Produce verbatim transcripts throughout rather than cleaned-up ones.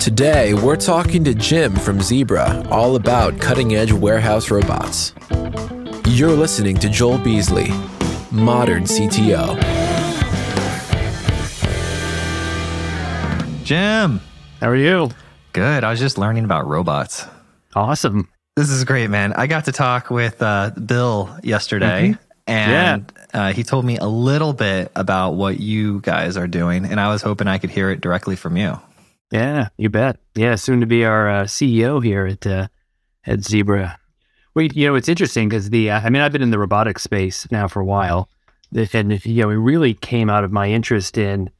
Today, we're talking to Jim from Zebra all about cutting-edge warehouse robots. You're listening to Joel Beasley, Modern C T O. Jim, how are you? Good. I was just learning about robots. Awesome. This is great, man. I got to talk with uh, Bill yesterday, mm-hmm. and yeah. uh, he told me a little bit about what you guys are doing, and I was hoping I could hear it directly from you. Yeah, you bet. Yeah, soon to be our uh, C E O here at uh, at Zebra. Well, you know, it's interesting because the, uh, I mean, I've been in the robotics space now for a while, and, you know, it really came out of my interest in,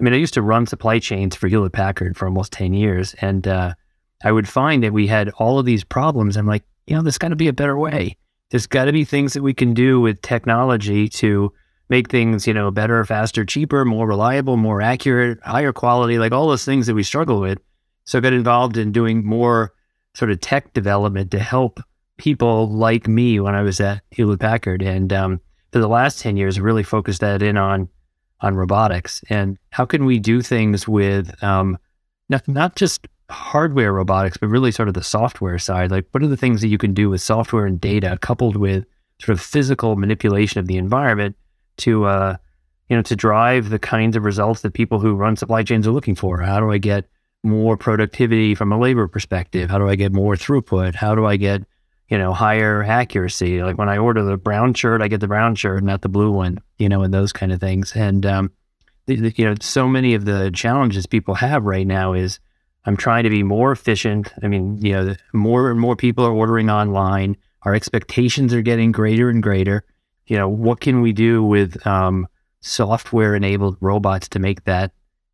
I mean, I used to run supply chains for Hewlett-Packard for almost ten years, and uh, I would find that we had all of these problems. I'm like, you know, there's got to be a better way. There's got to be things that we can do with technology to make things, you know, better, faster, cheaper, more reliable, more accurate, higher quality, like all those things that we struggle with. So I got involved in doing more sort of tech development to help people like me when I was at Hewlett-Packard. And um, for the last ten years, really focused that in on on robotics. And how can we do things with um, not, not just hardware robotics, but really sort of the software side? Like, what are the things that you can do with software and data coupled with sort of physical manipulation of the environment to, uh, you know, to drive the kinds of results that people who run supply chains are looking for? How do I get more productivity from a labor perspective? How do I get more throughput? How do I get, you know, higher accuracy? Like when I order the brown shirt, I get the brown shirt, not the blue one, you know, and those kind of things. And, um, the, the, you know, so many of the challenges people have right now is I'm trying to be more efficient. I mean, you know, more and more people are ordering online. Our expectations are getting greater and greater. You know, what can we do with um, software-enabled robots to make that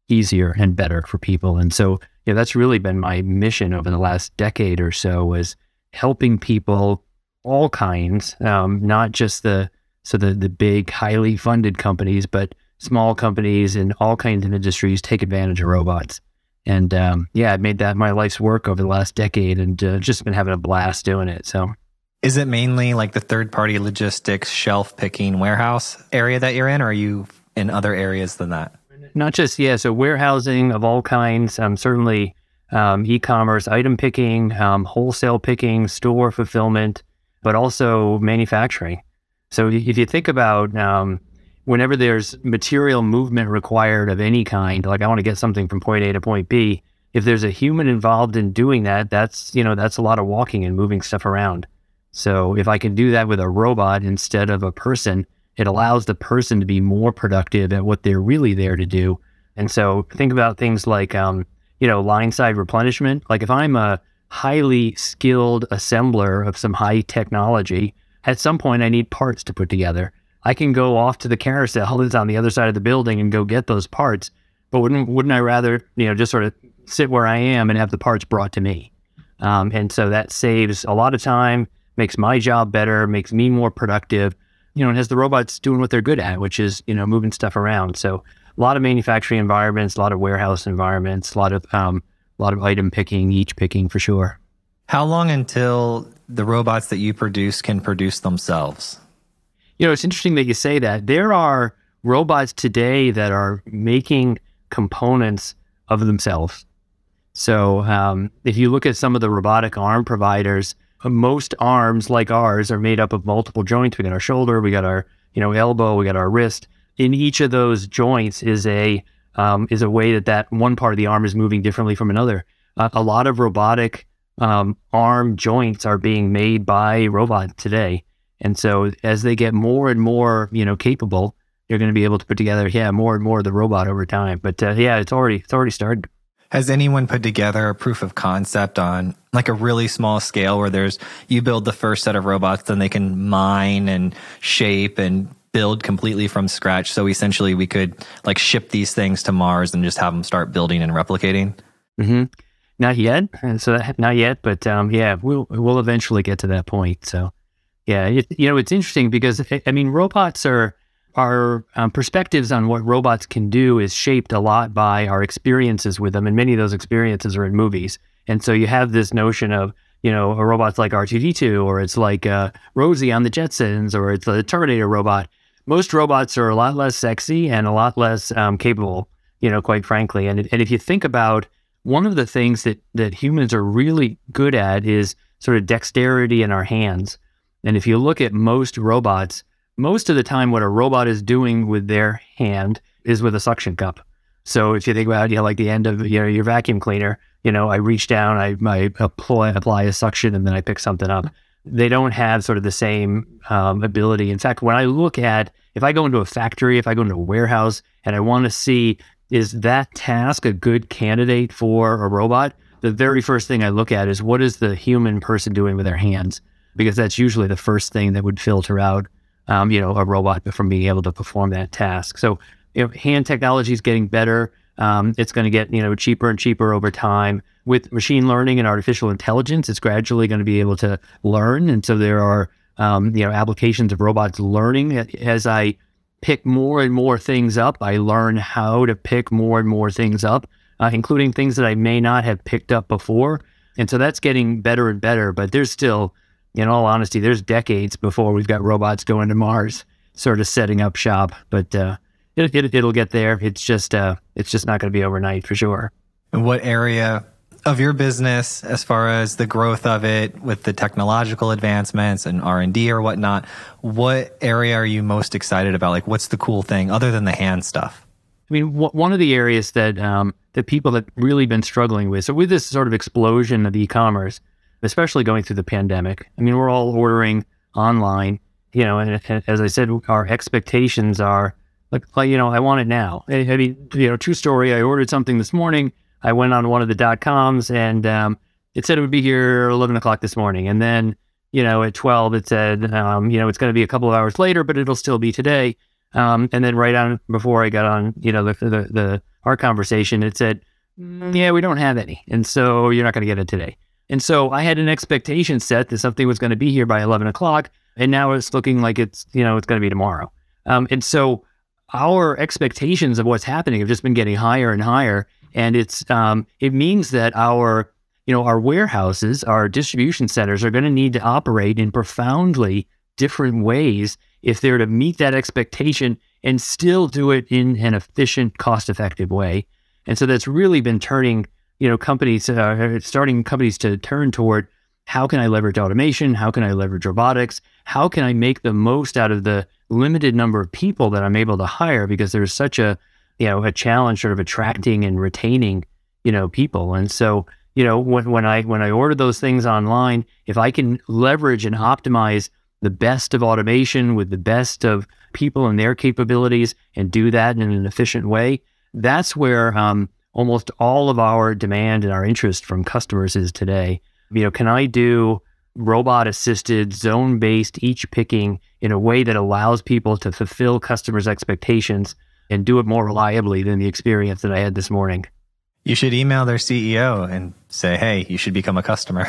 easier and better for people? And so, you know, that's really been my mission over the last decade or so, was helping people, all kinds, um, not just the so the the big, highly funded companies, but small companies in all kinds of industries take advantage of robots. And um, yeah, I made that my life's work over the last decade, and uh, just been having a blast doing it. So. Is it mainly like the third-party logistics, shelf-picking, warehouse area that you're in, or are you in other areas than that? Not just, yeah, so warehousing of all kinds, um, certainly um, e-commerce, item picking, um, wholesale picking, store fulfillment, but also manufacturing. So if you think about um, whenever there's material movement required of any kind, like I want to get something from point A to point B, if there's a human involved in doing that, that's, you know, that's a lot of walking and moving stuff around. So if I can do that with a robot instead of a person, it allows the person to be more productive at what they're really there to do. And so think about things like, um, you know, line side replenishment. Like if I'm a highly skilled assembler of some high technology, at some point I need parts to put together. I can go off to the carousel that's on the other side of the building and go get those parts. But wouldn't wouldn't I rather, you know, just sort of sit where I am and have the parts brought to me? Um, and so that saves a lot of time. Makes my job better, makes me more productive, you know, and has the robots doing what they're good at, which is, you know, moving stuff around. So a lot of manufacturing environments, a lot of warehouse environments, a lot of um, a lot of item picking, each picking for sure. How long until the robots that you produce can produce themselves? You know, it's interesting that you say that. There are robots today that are making components of themselves. So um, if you look at some of the robotic arm providers, most arms like ours are made up of multiple joints. We got our shoulder, we got our, you know, elbow, we got our wrist. In each of those joints is a um, is a way that that one part of the arm is moving differently from another. Uh, a lot of robotic um, arm joints are being made by robots today. And so as they get more and more, you know, capable, you're going to be able to put together, yeah, more and more of the robot over time. But uh, yeah, it's already it's already started. Has anyone put together a proof of concept on like a really small scale where there's, you build the first set of robots, then they can mine and shape and build completely from scratch? So essentially we could like ship these things to Mars and just have them start building and replicating? Mm-hmm. Not yet. And so that, not yet, but um, yeah, we'll, we'll eventually get to that point. So yeah, it, you know, it's interesting because I mean, robots are, Our um, perspectives on what robots can do is shaped a lot by our experiences with them, and many of those experiences are in movies. And so you have this notion of, you know, a robot's like R two D two, or it's like uh, Rosie on the Jetsons, or it's a Terminator robot. Most robots are a lot less sexy and a lot less um, capable, you know, quite frankly. And, and if you think about one of the things that, that humans are really good at is sort of dexterity in our hands. And if you look at most robots, most of the time what a robot is doing with their hand is with a suction cup. So if you think about, you know, like the end of you know, your vacuum cleaner, you know, I reach down, I, I apply, apply a suction, and then I pick something up. They don't have sort of the same um, ability. In fact, when I look at, if I go into a factory, if I go into a warehouse, and I want to see, is that task a good candidate for a robot? The very first thing I look at is, what is the human person doing with their hands? Because that's usually the first thing that would filter out, um, you know, a robot from being able to perform that task. So, you know, hand technology is getting better. Um, it's going to get, you know, cheaper and cheaper over time. With machine learning and artificial intelligence, it's gradually going to be able to learn. And so there are, um, you know, applications of robots learning. As I pick more and more things up, I learn how to pick more and more things up, uh, including things that I may not have picked up before. And so that's getting better and better. But there's still, in all honesty, there's decades before we've got robots going to Mars, sort of setting up shop. But, uh, It, it, it'll get there. It's just uh, it's just not going to be overnight for sure. And what area of your business, as far as the growth of it with the technological advancements and R and D or whatnot, what area are you most excited about? Like, what's the cool thing other than the hand stuff? I mean, w- one of the areas that um, that people have really been struggling with, so with this sort of explosion of e-commerce, especially going through the pandemic, I mean, we're all ordering online, you know, and, and as I said, our expectations are, like, you know, I want it now. I mean, you know, true story, I ordered something this morning. I went on one of the dot-coms and um, it said it would be here eleven o'clock this morning. And then, you know, at twelve, it said, um, you know, it's going to be a couple of hours later, but it'll still be today. Um, and then right on before I got on, you know, the, the, the our conversation, it said, yeah, we don't have any. And so you're not going to get it today. And so I had an expectation set that something was going to be here by eleven o'clock. And now it's looking like it's, you know, it's going to be tomorrow. Um, and so our expectations of what's happening have just been getting higher and higher, and it's um, it means that our you know our warehouses, our distribution centers are going to need to operate in profoundly different ways if they're to meet that expectation and still do it in an efficient, cost-effective way. And so that's really been turning you know companies, uh, starting companies to turn toward, how can I leverage automation? How can I leverage robotics? How can I make the most out of the limited number of people that I'm able to hire, because there's such a, you know, a challenge sort of attracting and retaining, you know, people. And so, you know, when, when I, when I order those things online, if I can leverage and optimize the best of automation with the best of people and their capabilities and do that in an efficient way, that's where um, almost all of our demand and our interest from customers is today. You know, can I do robot-assisted, zone-based, each picking in a way that allows people to fulfill customers' expectations and do it more reliably than the experience that I had this morning? You should email their C E O and say, hey, you should become a customer.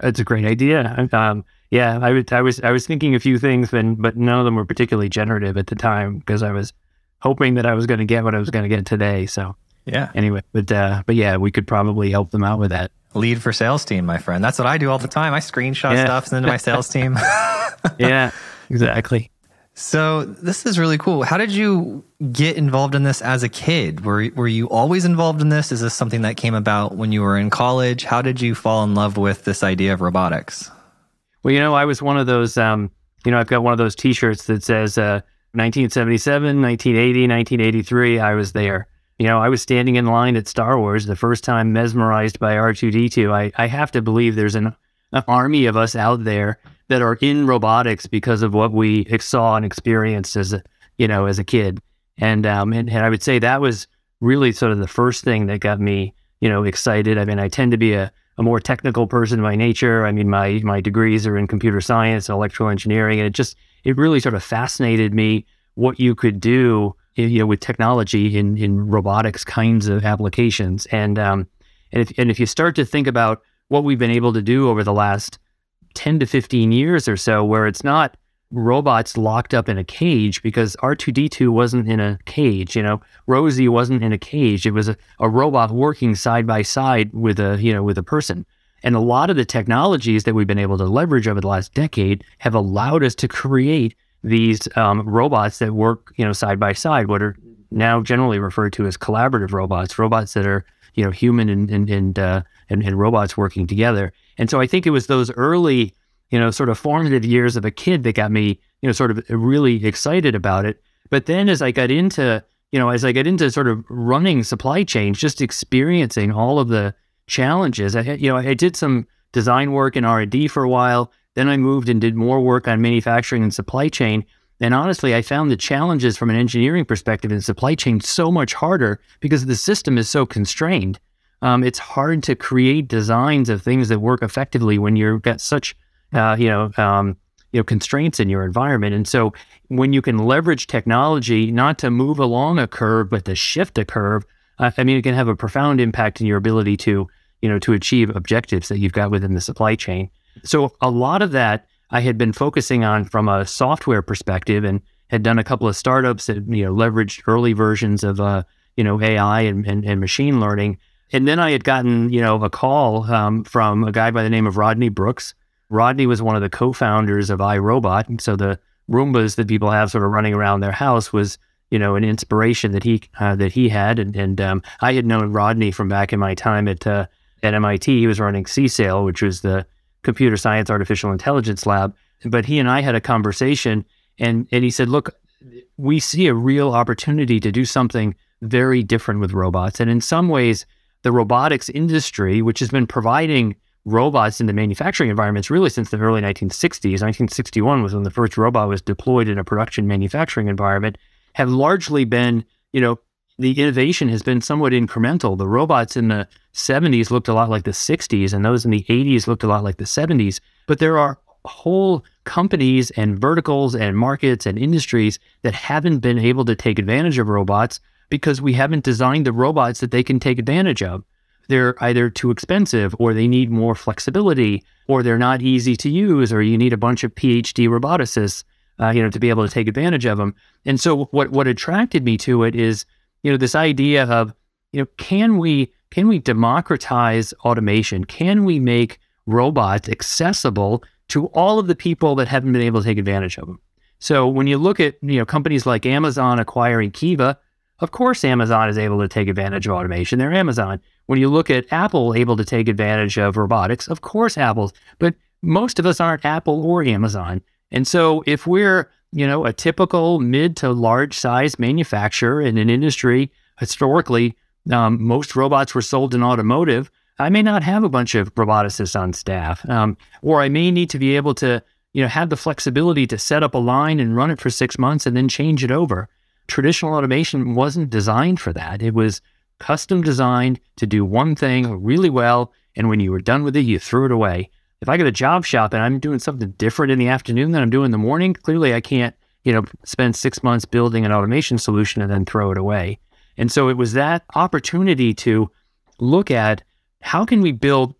That's a great idea. Um, yeah, I, would, I was I was thinking a few things, and, but none of them were particularly generative at the time because I was hoping that I was going to get what I was going to get today. So yeah. Anyway, but uh, but yeah, we could probably help them out with that. Lead for sales team, my friend. That's what I do all the time. I screenshot yeah. stuff, send it to my sales team. Yeah, exactly. So this is really cool. How did you get involved in this as a kid? Were were you always involved in this? Is this something that came about when you were in college? How did you fall in love with this idea of robotics? Well, you know, I was one of those, um, you know, I've got one of those t-shirts that says uh, nineteen seventy-seven, nineteen eighty, nineteen eighty-three, I was there. You know, I was standing in line at Star Wars the first time, mesmerized by R two D two. I, I have to believe there's an, an army of us out there that are in robotics because of what we saw and experienced as a, you know, as a kid. And, um, and, and I would say that was really sort of the first thing that got me, you know, excited. I mean, I tend to be a, a more technical person by nature. I mean, my, my degrees are in computer science and electrical engineering, and it just, it really sort of fascinated me what you could do, you know, with technology in, in robotics kinds of applications. And um, and if and if you start to think about what we've been able to do over the last ten to fifteen years or so, where it's not robots locked up in a cage, because R two D two wasn't in a cage, you know, Rosie wasn't in a cage. It was a, a robot working side by side with a, you know, with a person. And a lot of the technologies that we've been able to leverage over the last decade have allowed us to create these um, robots that work, you know, side by side, what are now generally referred to as collaborative robots, robots that are, you know, human and and and, uh, and and robots working together. And so I think it was those early, you know, sort of formative years of a kid that got me, you know, sort of really excited about it. But then as I got into, you know, as I got into sort of running supply chains, just experiencing all of the challenges, I, you know, I did some design work in R and D for a while. Then I moved and did more work on manufacturing and supply chain. And honestly, I found the challenges from an engineering perspective in supply chain so much harder because the system is so constrained. Um, it's hard to create designs of things that work effectively when you've got such, uh, you know, um, you know, constraints in your environment. And so when you can leverage technology not to move along a curve, but to shift a curve, uh, I mean, it can have a profound impact in your ability to, you know, to achieve objectives that you've got within the supply chain. So a lot of that I had been focusing on from a software perspective, and had done a couple of startups that, you know, leveraged early versions of uh, you know, A I and, and, and machine learning. And then I had gotten, you know, a call um, from a guy by the name of Rodney Brooks. Rodney was one of the co-founders of iRobot, and so the Roombas that people have sort of running around their house was, you know, an inspiration that he uh, that he had. And, and um, I had known Rodney from back in my time at uh, at M I T. He was running C S A I L, which was the Computer Science Artificial Intelligence Lab. But he and I had a conversation, and and he said, look, we see a real opportunity to do something very different with robots. And in some ways, the robotics industry, which has been providing robots in the manufacturing environments really since the early nineteen sixties, nineteen sixty-one was when the first robot was deployed in a production manufacturing environment, have largely been, you know, the innovation has been somewhat incremental. The robots in the seventies looked a lot like the sixties, and those in the eighties looked a lot like the seventies. But there are whole companies and verticals and markets and industries that haven't been able to take advantage of robots because we haven't designed the robots that they can take advantage of. They're either too expensive, or they need more flexibility, or they're not easy to use, or you need a bunch of P H D roboticists, uh, you know, to be able to take advantage of them. And so what what attracted me to it is, you know, this idea of, you know, can we can we democratize automation? Can we make robots accessible to all of the people that haven't been able to take advantage of them? So when you look at, you know, companies like Amazon acquiring Kiva, of course Amazon is able to take advantage of automation. They're Amazon. When you look at Apple able to take advantage of robotics, of course Apple's. But most of us aren't Apple or Amazon. And so if we're, you know, a typical mid to large size manufacturer in an industry, historically, um, most robots were sold in automotive. I may not have a bunch of roboticists on staff, um, or I may need to be able to, you know, have the flexibility to set up a line and run it for six months and then change it over. Traditional automation wasn't designed for that. It was custom designed to do one thing really well, and when you were done with it, you threw it away. If I go to job shop and I'm doing something different in the afternoon than I'm doing in the morning, clearly I can't, you know, spend six months building an automation solution and then throw it away. And so it was that opportunity to look at how can we build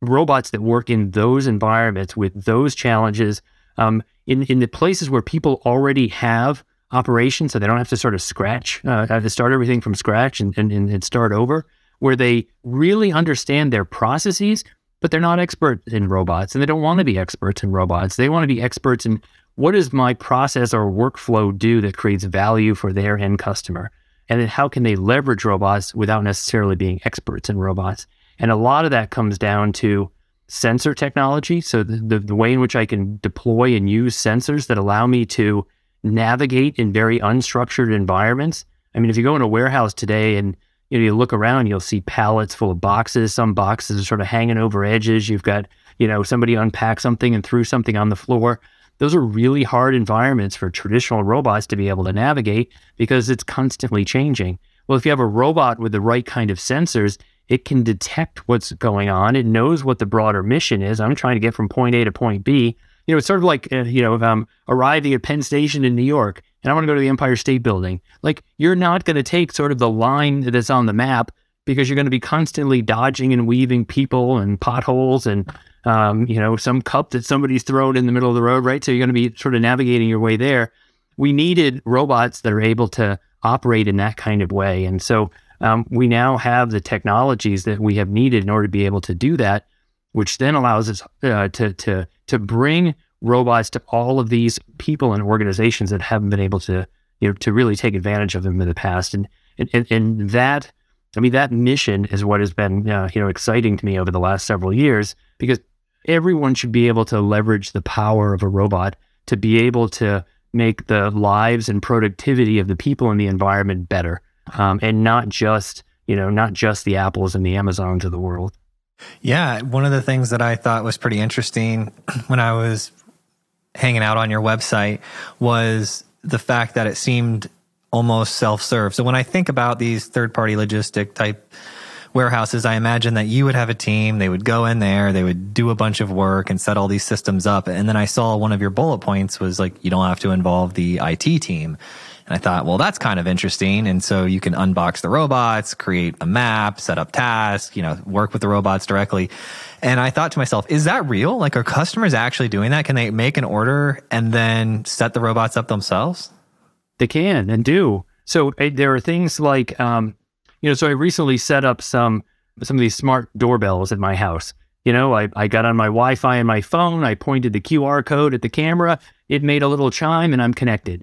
robots that work in those environments with those challenges, um, in, in the places where people already have operations, so they don't have to sort of scratch, uh, have to start everything from scratch and, and, and start over, where they really understand their processes, but they're not expert in robots, and they don't want to be experts in robots. They want to be experts in what does my process or workflow do that creates value for their end customer? And then how can they leverage robots without necessarily being experts in robots? And a lot of that comes down to sensor technology. So the, the, the way in which I can deploy and use sensors that allow me to navigate in very unstructured environments. I mean, if you go in a warehouse today and you know, you look around, you'll see pallets full of boxes. Some boxes are sort of hanging over edges. You've got, you know, somebody unpacked something and threw something on the floor. Those are really hard environments for traditional robots to be able to navigate because it's constantly changing. Well, if you have a robot with the right kind of sensors, it can detect what's going on. It knows what the broader mission is. I'm trying to get from point A to point B. You know, it's sort of like, uh, you know, if I'm arriving at Penn Station in New York, and I want to go to the Empire State Building. Like, you're not going to take sort of the line that's on the map because you're going to be constantly dodging and weaving people and potholes and, um, you know, some cup that somebody's thrown in the middle of the road, right? So you're going to be sort of navigating your way there. We needed robots that are able to operate in that kind of way. And so um, we now have the technologies that we have needed in order to be able to do that, which then allows us uh, to, to, to bring robots to all of these people and organizations that haven't been able to, you know, to really take advantage of them in the past. And and, and that I mean, that mission is what has been uh, you know, exciting to me over the last several years, because everyone should be able to leverage the power of a robot to be able to make the lives and productivity of the people in the environment better, um, and not just, you know, not just the Apples and the Amazons of the world. Yeah. One of the things that I thought was pretty interesting when I was hanging out on your website was the fact that it seemed almost self-serve. So when I think about these third-party logistic type warehouses, I imagine that you would have a team, they would go in there, they would do a bunch of work and set all these systems up. And then I saw one of your bullet points was like, you don't have to involve the I T team. And I thought, well, that's kind of interesting. And so you can unbox the robots, create a map, set up tasks, you know, work with the robots directly. And I thought to myself, is that real? Like, are customers actually doing that? Can they make an order and then set the robots up themselves? They can and do. So uh, there are things like, um, You know, so I recently set up some some of these smart doorbells at my house. You know, I, I got on my Wi-Fi and my phone, I pointed the Q R code at the camera, it made a little chime and I'm connected.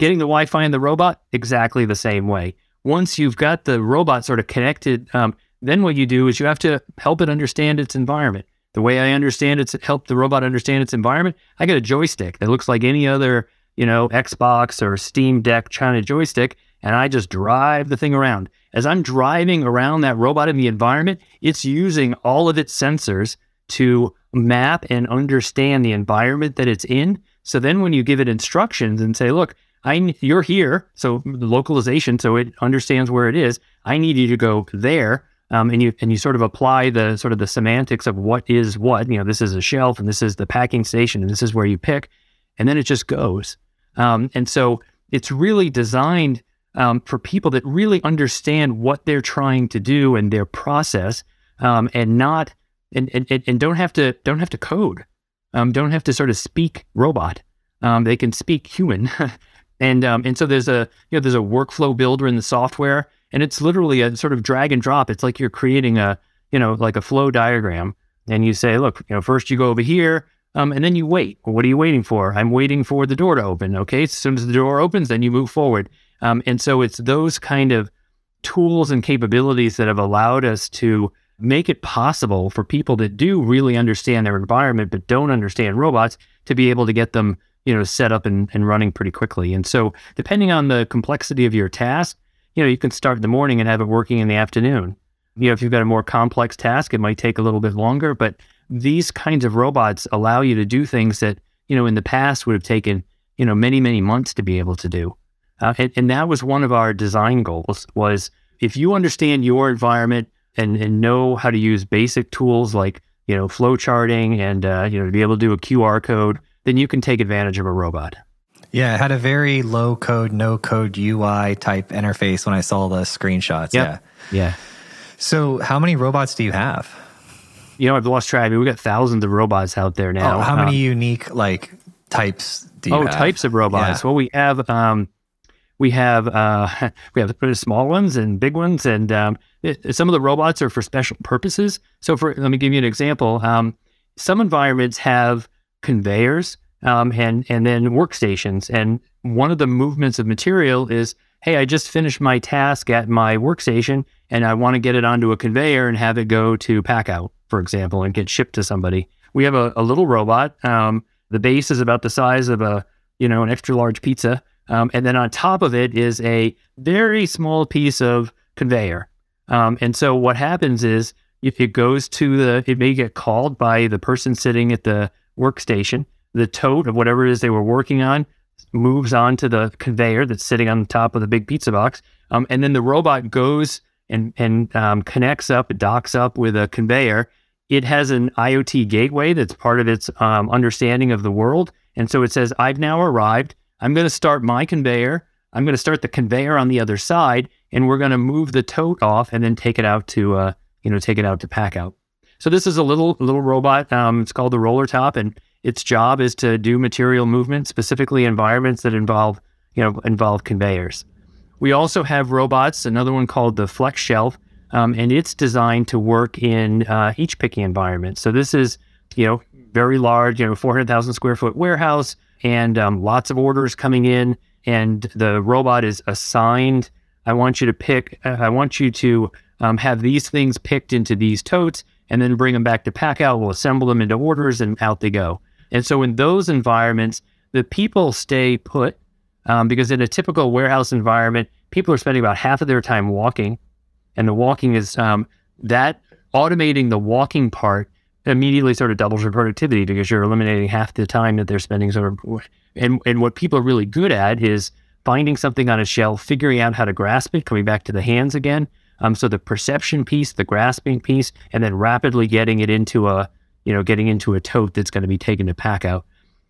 Getting the Wi-Fi and the robot, exactly the same way. Once you've got the robot sort of connected, um, then what you do is you have to help it understand its environment. The way I understand it's help the robot understand its environment, I got a joystick that looks like any other, you know, Xbox or Steam Deck China joystick. And I just drive the thing around. As I'm driving around that robot in the environment, it's using all of its sensors to map and understand the environment that it's in. So then when you give it instructions and say, look, I, you're here, so the localization, so it understands where it is, I need you to go there, um, and you and you sort of apply the sort of the semantics of what is what, you know, this is a shelf, and this is the packing station, and this is where you pick, and then it just goes. Um, and so it's really designed Um, for people that really understand what they're trying to do and their process, um, and not and, and and don't have to don't have to code, um, don't have to sort of speak robot. Um, they can speak human, and um, and so there's a you know there's a workflow builder in the software, and it's literally a sort of drag and drop. It's like you're creating a you know like a flow diagram, and you say, look, you know, first you go over here. Um, and then you wait. Well, what are you waiting for? I'm waiting for the door to open. Okay. As soon as the door opens, then you move forward. Um, and so it's those kind of tools and capabilities that have allowed us to make it possible for people that do really understand their environment, but don't understand robots, to be able to get them, you know, set up and, and running pretty quickly. And so depending on the complexity of your task, you know, you can start in the morning and have it working in the afternoon. You know, if you've got a more complex task, it might take a little bit longer, but these kinds of robots allow you to do things that, you know, in the past would have taken, you know, many, many months to be able to do. Uh, and, and that was one of our design goals, was if you understand your environment and, and know how to use basic tools like, you know, flow charting and, uh, you know, to be able to do a Q R code, then you can take advantage of a robot. Yeah, it had a very low code, no code U I type interface when I saw the screenshots. Yep. Yeah. Yeah. So how many robots do you have? You know, I've lost track. I mean, we've got thousands of robots out there now. Oh, how many um, unique like types do you oh, have? Oh, types of robots. Yeah. Well, we have, um, we have, uh, we have small ones and big ones. And um, it, some of the robots are for special purposes. So for, let me give you an example. Um, some environments have conveyors um, and, and then workstations. And one of the movements of material is, hey, I just finished my task at my workstation and I want to get it onto a conveyor and have it go to pack out, for example, and get shipped to somebody. We have a, a little robot. Um, the base is about the size of a, you know, an extra large pizza. Um, and then on top of it is a very small piece of conveyor. Um, and so what happens is if it goes to the, it may get called by the person sitting at the workstation, the tote of whatever it is they were working on moves onto the conveyor that's sitting on the top of the big pizza box. Um, and then the robot goes and, and um, connects up, docks up with a conveyor. It has an IoT gateway that's part of its um, understanding of the world. And so it says, I've now arrived. I'm going to start my conveyor. I'm going to start the conveyor on the other side, and we're going to move the tote off and then take it out to, uh, you know, take it out to pack out. So this is a little little robot. Um, it's called the RollerTop, and its job is to do material movement, specifically environments that involve, you know, involve conveyors. We also have robots, another one called the FlexShelf, um, and it's designed to work in uh, each picking environment. So this is, you know, very large, you know, four hundred thousand square foot warehouse, and um, lots of orders coming in, and the robot is assigned I want you to pick, uh, I want you to um, have these things picked into these totes and then bring them back to pack out. We'll assemble them into orders and out they go. And so in those environments, the people stay put um, because in a typical warehouse environment, people are spending about half of their time walking, and the walking is um, that automating the walking part immediately sort of doubles your productivity because you're eliminating half the time that they're spending sort of, and, and what people are really good at is finding something on a shelf, figuring out how to grasp it, coming back to the hands again. Um, so the perception piece, the grasping piece, and then rapidly getting it into a, you know, getting into a tote that's going to be taken to pack out.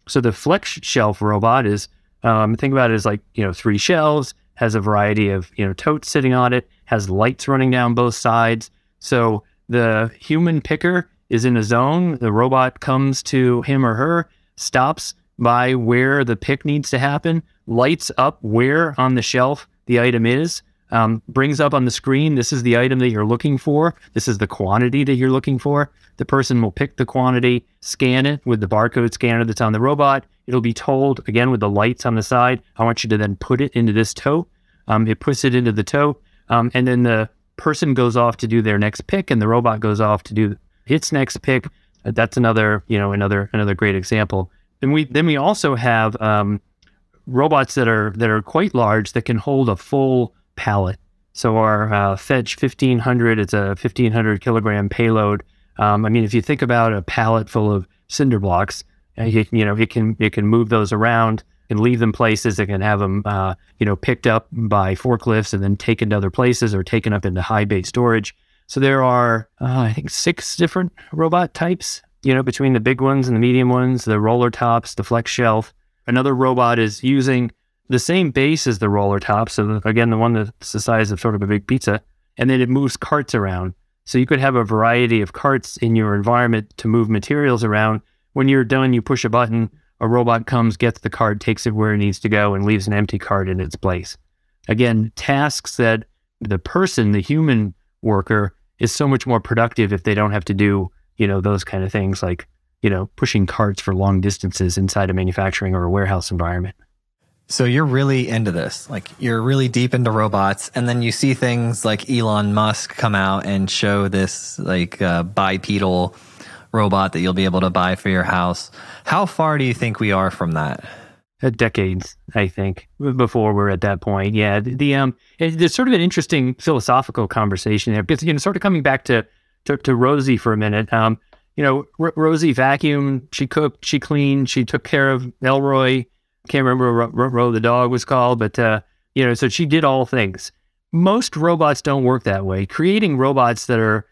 So the FlexShelf robot is, um, think about it as like, you know, three shelves, has a variety of, you know, totes sitting on it, has lights running down both sides. So the human picker is in a zone. The robot comes to him or her, stops by where the pick needs to happen, lights up where on the shelf the item is, um, brings up on the screen, this is the item that you're looking for. This is the quantity that you're looking for. The person will pick the quantity, scan it with the barcode scanner that's on the robot. It'll be told, again, with the lights on the side, I want you to then put it into this tote. Um, it puts it into the tote, um, and then the person goes off to do their next pick, and the robot goes off to do its next pick. Uh, that's another, you know, another another great example. And we then we also have um, robots that are that are quite large that can hold a full pallet. So our uh, Fetch fifteen hundred, it's a fifteen hundred kilogram payload. Um, I mean, if you think about a pallet full of cinder blocks, It, you know, it can it can move those around and leave them places. It can have them, uh, you know, picked up by forklifts and then taken to other places or taken up into high bay storage. So there are, uh, I think, six different robot types, you know, between the big ones and the medium ones, the RollerTops, the FlexShelf. Another robot is using the same base as the RollerTop. So the, again, the one that's the size of sort of a big pizza, and then it moves carts around. So you could have a variety of carts in your environment to move materials around. When you're done, you push a button, a robot comes, gets the card, takes it where it needs to go, and leaves an empty card in its place. Again, tasks that the person, the human worker, is so much more productive if they don't have to do, you know, those kind of things like, you know, pushing carts for long distances inside a manufacturing or a warehouse environment. So you're really into this, like you're really deep into robots, and then you see things like Elon Musk come out and show this like uh, bipedal robot that you'll be able to buy for your house. How far do you think we are from that? Decades, I think, before we're at that point. Yeah, the um, it, there's sort of an interesting philosophical conversation there because, you know, sort of coming back to to, to Rosie for a minute. Um, you know, R- Rosie vacuumed, she cooked, she cleaned, she took care of Elroy. Can't remember what Ro- Ro- the dog was called, but uh, you know, so she did all things. Most robots don't work that way. Creating robots that are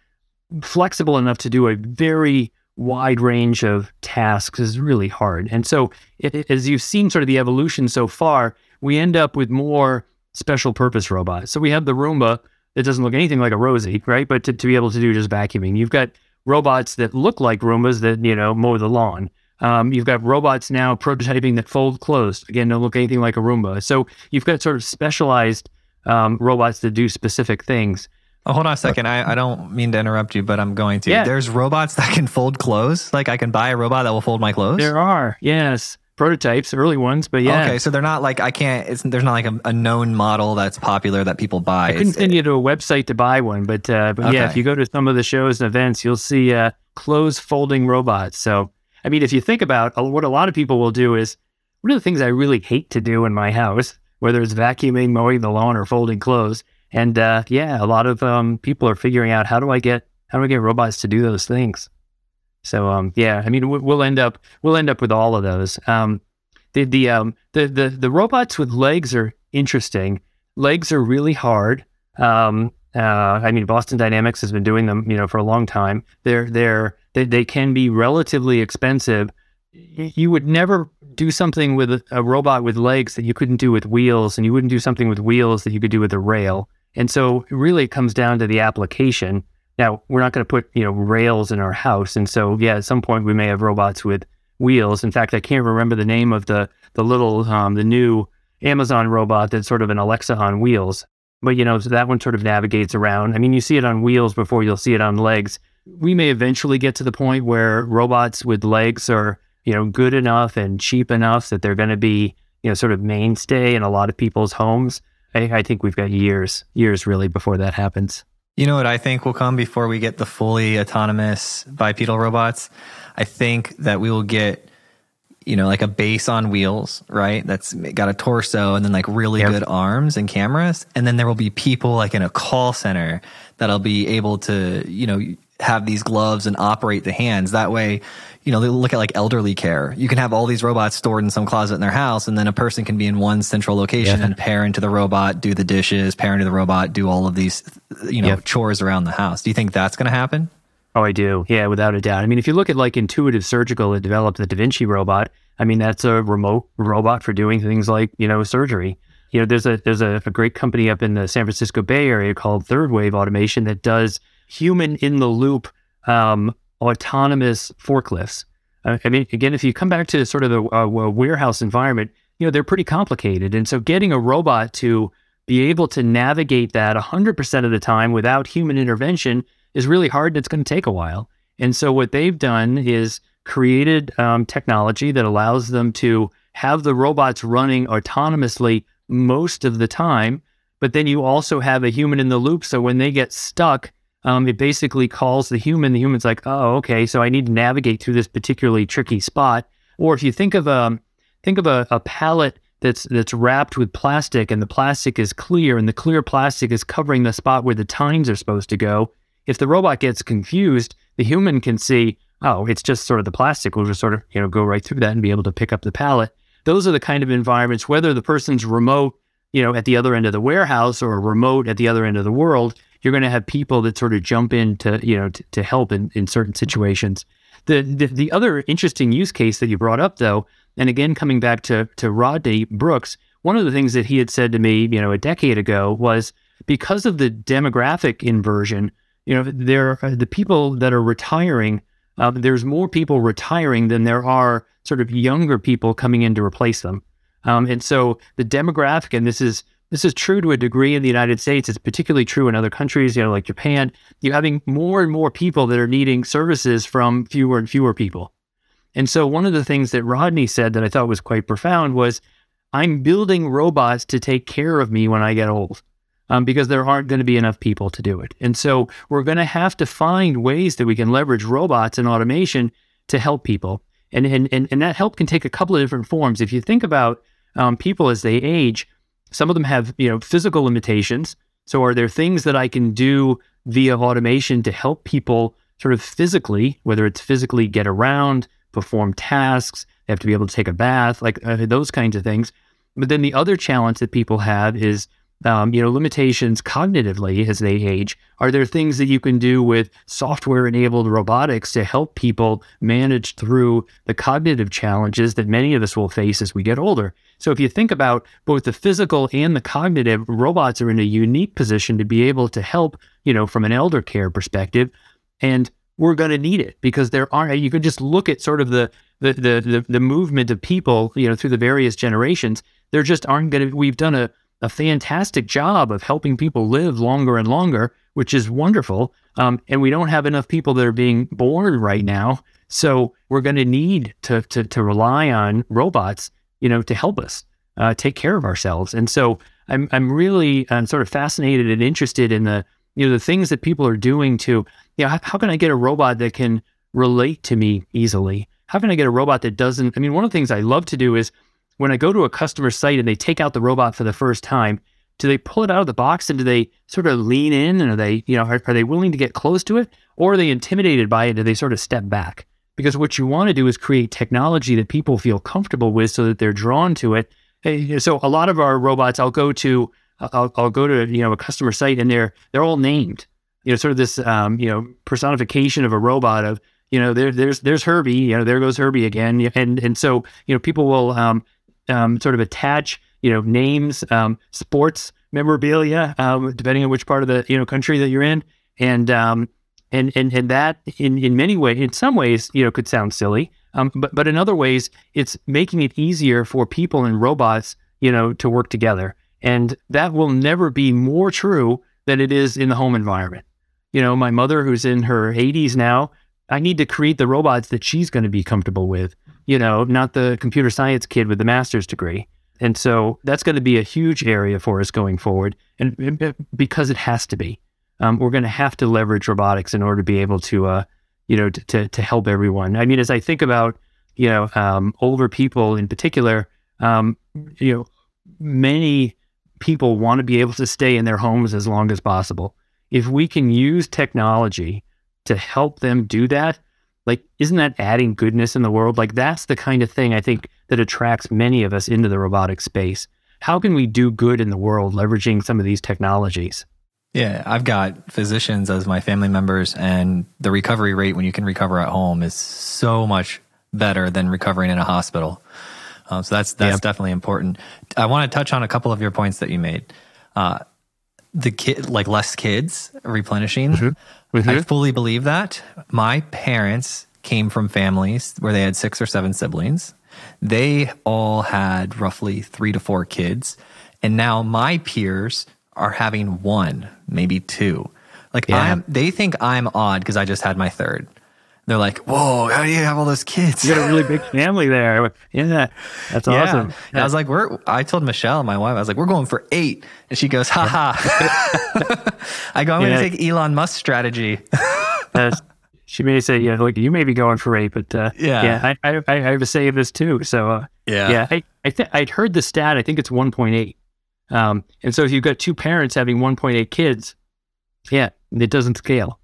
flexible enough to do a very wide range of tasks is really hard. And so it, it, as you've seen sort of the evolution so far, we end up with more special purpose robots. So we have the Roomba that doesn't look anything like a Rosie, right? But to, to be able to do just vacuuming. You've got robots that look like Roombas that, you know, mow the lawn. Um, you've got robots now prototyping that fold clothes. Again, don't look anything like a Roomba. So you've got sort of specialized um, robots that do specific things. Oh, hold on a second. I, I don't mean to interrupt you, but I'm going to. Yeah. There's robots that can fold clothes? Like I can buy a robot that will fold my clothes? There are, yes. Prototypes, early ones, but yeah. Okay, so they're not like, I can't, it's, there's not like a, a known model that's popular that people buy. I couldn't it's, send it, you to a website to buy one, but, uh, but okay. Yeah, if you go to some of the shows and events, you'll see uh, clothes folding robots. So, I mean, if you think about what a lot of people will do is, one of the things I really hate to do in my house, whether it's vacuuming, mowing the lawn, or folding clothes. And uh, yeah, a lot of um, people are figuring out how do I get how do I get robots to do those things. So um, yeah, I mean w- we'll end up we'll end up with all of those. Um, the the, um, the the the robots with legs are interesting. Legs are really hard. Um, uh, I mean Boston Dynamics has been doing them, you know, for a long time. They're they're they, they can be relatively expensive. You would never do something with a robot with legs that you couldn't do with wheels, and you wouldn't do something with wheels that you could do with a rail. And so it really comes down to the application. Now, we're not going to put, you know, rails in our house. And so, yeah, at some point we may have robots with wheels. In fact, I can't remember the name of the the little, um, the new Amazon robot that's sort of an Alexa on wheels. But, you know, so that one sort of navigates around. I mean, you see it on wheels before you'll see it on legs. We may eventually get to the point where robots with legs are, you know, good enough and cheap enough that they're going to be, you know, sort of mainstay in a lot of people's homes. I, I think we've got years, years really before that happens. You know what I think will come before we get the fully autonomous bipedal robots? I think that we will get, you know, like a base on wheels, right? That's got a torso and then like really yep. good arms and cameras. And then there will be people like in a call center that'll be able to, you know, have these gloves and operate the hands. That way, you know, they look at like elderly care. You can have all these robots stored in some closet in their house, and then a person can be in one central location yep. and pair into the robot, do the dishes, pair into the robot, do all of these, you know, yep. chores around the house. Do you think that's going to happen? Oh, I do. Yeah, without a doubt. I mean, if you look at like Intuitive Surgical that developed the Da Vinci robot, I mean, that's a remote robot for doing things like, you know, surgery. You know, there's a there's a, a great company up in the San Francisco Bay Area called Third Wave Automation that does human in the loop um, autonomous forklifts. I, I mean, again, if you come back to sort of the uh, warehouse environment, you know, they're pretty complicated. And so getting a robot to be able to navigate that one hundred percent of the time without human intervention is really hard, and it's going to take a while. And so what they've done is created um, technology that allows them to have the robots running autonomously most of the time, but then you also have a human in the loop. So when they get stuck, um, it basically calls the human. The human's like, oh, okay, so I need to navigate through this particularly tricky spot. Or if you think of a, think of a, a pallet that's that's wrapped with plastic, and the plastic is clear, and the clear plastic is covering the spot where the tines are supposed to go. If the robot gets confused, the human can see, oh, it's just sort of the plastic. We'll just sort of, you know, go right through that and be able to pick up the pallet. Those are the kind of environments, whether the person's remote, you know, at the other end of the warehouse or remote at the other end of the world, you're going to have people that sort of jump in to, you know, to, to help in, in certain situations. The, the the other interesting use case that you brought up, though, and again, coming back to to Rodney Brooks, one of the things that he had said to me, you know, a decade ago was because of the demographic inversion, you know, there are the people that are retiring, uh, there's more people retiring than there are sort of younger people coming in to replace them. Um, and so the demographic, and this is this is true to a degree in the United States, it's particularly true in other countries, you know, like Japan, you're having more and more people that are needing services from fewer and fewer people. And so one of the things that Rodney said that I thought was quite profound was, I'm building robots to take care of me when I get old. Um, because there aren't going to be enough people to do it. And so we're going to have to find ways that we can leverage robots and automation to help people. And and and, and that help can take a couple of different forms. If you think about um, people as they age, some of them have, you know, physical limitations. So are there things that I can do via automation to help people sort of physically, whether it's physically get around, perform tasks, they have to be able to take a bath, like uh, those kinds of things. But then the other challenge that people have is, Um, you know, limitations cognitively as they age. Are there things that you can do with software-enabled robotics to help people manage through the cognitive challenges that many of us will face as we get older? So if you think about both the physical and the cognitive, robots are in a unique position to be able to help, you know, from an elder care perspective. And we're going to need it because there are, you can just look at sort of the the the the, the movement of people, you know, through the various generations. There just aren't going to, we've done a a fantastic job of helping people live longer and longer, which is wonderful. Um, and we don't have enough people that are being born right now. So we're going to need to, to, to rely on robots, you know, to help us uh, take care of ourselves. And so I'm, I'm really I'm sort of fascinated and interested in the, you know, the things that people are doing to, you know, how, how can I get a robot that can relate to me easily? How can I get a robot that doesn't, I mean, one of the things I love to do is, when I go to a customer site and they take out the robot for the first time, do they pull it out of the box and do they sort of lean in and are they, you know, are, are they willing to get close to it, or are they intimidated by it? Do they sort of step back? Because what you want to do is create technology that people feel comfortable with so that they're drawn to it. Hey, so a lot of our robots, I'll go to, I'll, I'll go to, you know, a customer site and they're, they're all named, you know, sort of this, um, you know, personification of a robot of, you know, there, there's, there's Herbie, you know, there goes Herbie again. And, and so, you know, people will, um, Um, sort of attach, you know, names, um, sports memorabilia, um, depending on which part of the, you know, country that you're in, and um, and and and that in in many ways, in some ways, you know, could sound silly, um, but but in other ways, it's making it easier for people and robots, you know, to work together, and that will never be more true than it is in the home environment. You know, my mother, who's in her eighties now, I need to create the robots that she's going to be comfortable with. You know, not the computer science kid with the master's degree. And so that's going to be a huge area for us going forward, and because it has to be. Um, we're going to have to leverage robotics in order to be able to, uh, you know, to, to to help everyone. I mean, as I think about, you know, um, older people in particular, um, you know, many people want to be able to stay in their homes as long as possible. If we can use technology to help them do that, like, isn't that adding goodness in the world? Like, that's the kind of thing I think that attracts many of us into the robotic space. How can we do good in the world leveraging some of these technologies? Yeah, I've got physicians as my family members, and the recovery rate when you can recover at home is so much better than recovering in a hospital. Um, so that's that's yeah. definitely important. I want to touch on a couple of your points that you made. Uh, the kid, like less kids replenishing. Mm-hmm. Mm-hmm. I fully believe that. My parents came from families where they had six or seven siblings. They all had roughly three to four kids, and now my peers are having one, maybe two. Like, yeah. I'm, they think I'm odd because I just had my third. They're like, whoa, how do you have all those kids? You got a really big family there. Yeah, that's yeah. awesome. Yeah. I was like, we're, I told Michelle, my wife, I was like, we're going for eight. And she goes, ha ha. I go, I'm yeah. going to take Elon Musk's strategy. uh, she may say, yeah, look, you may be going for eight, but uh, yeah, yeah I, I, I have a say in this too. So uh, yeah, yeah, I, I th- I'd heard the stat, I think it's one point eight. Um, and so if you've got two parents having one point eight kids, yeah, it doesn't scale.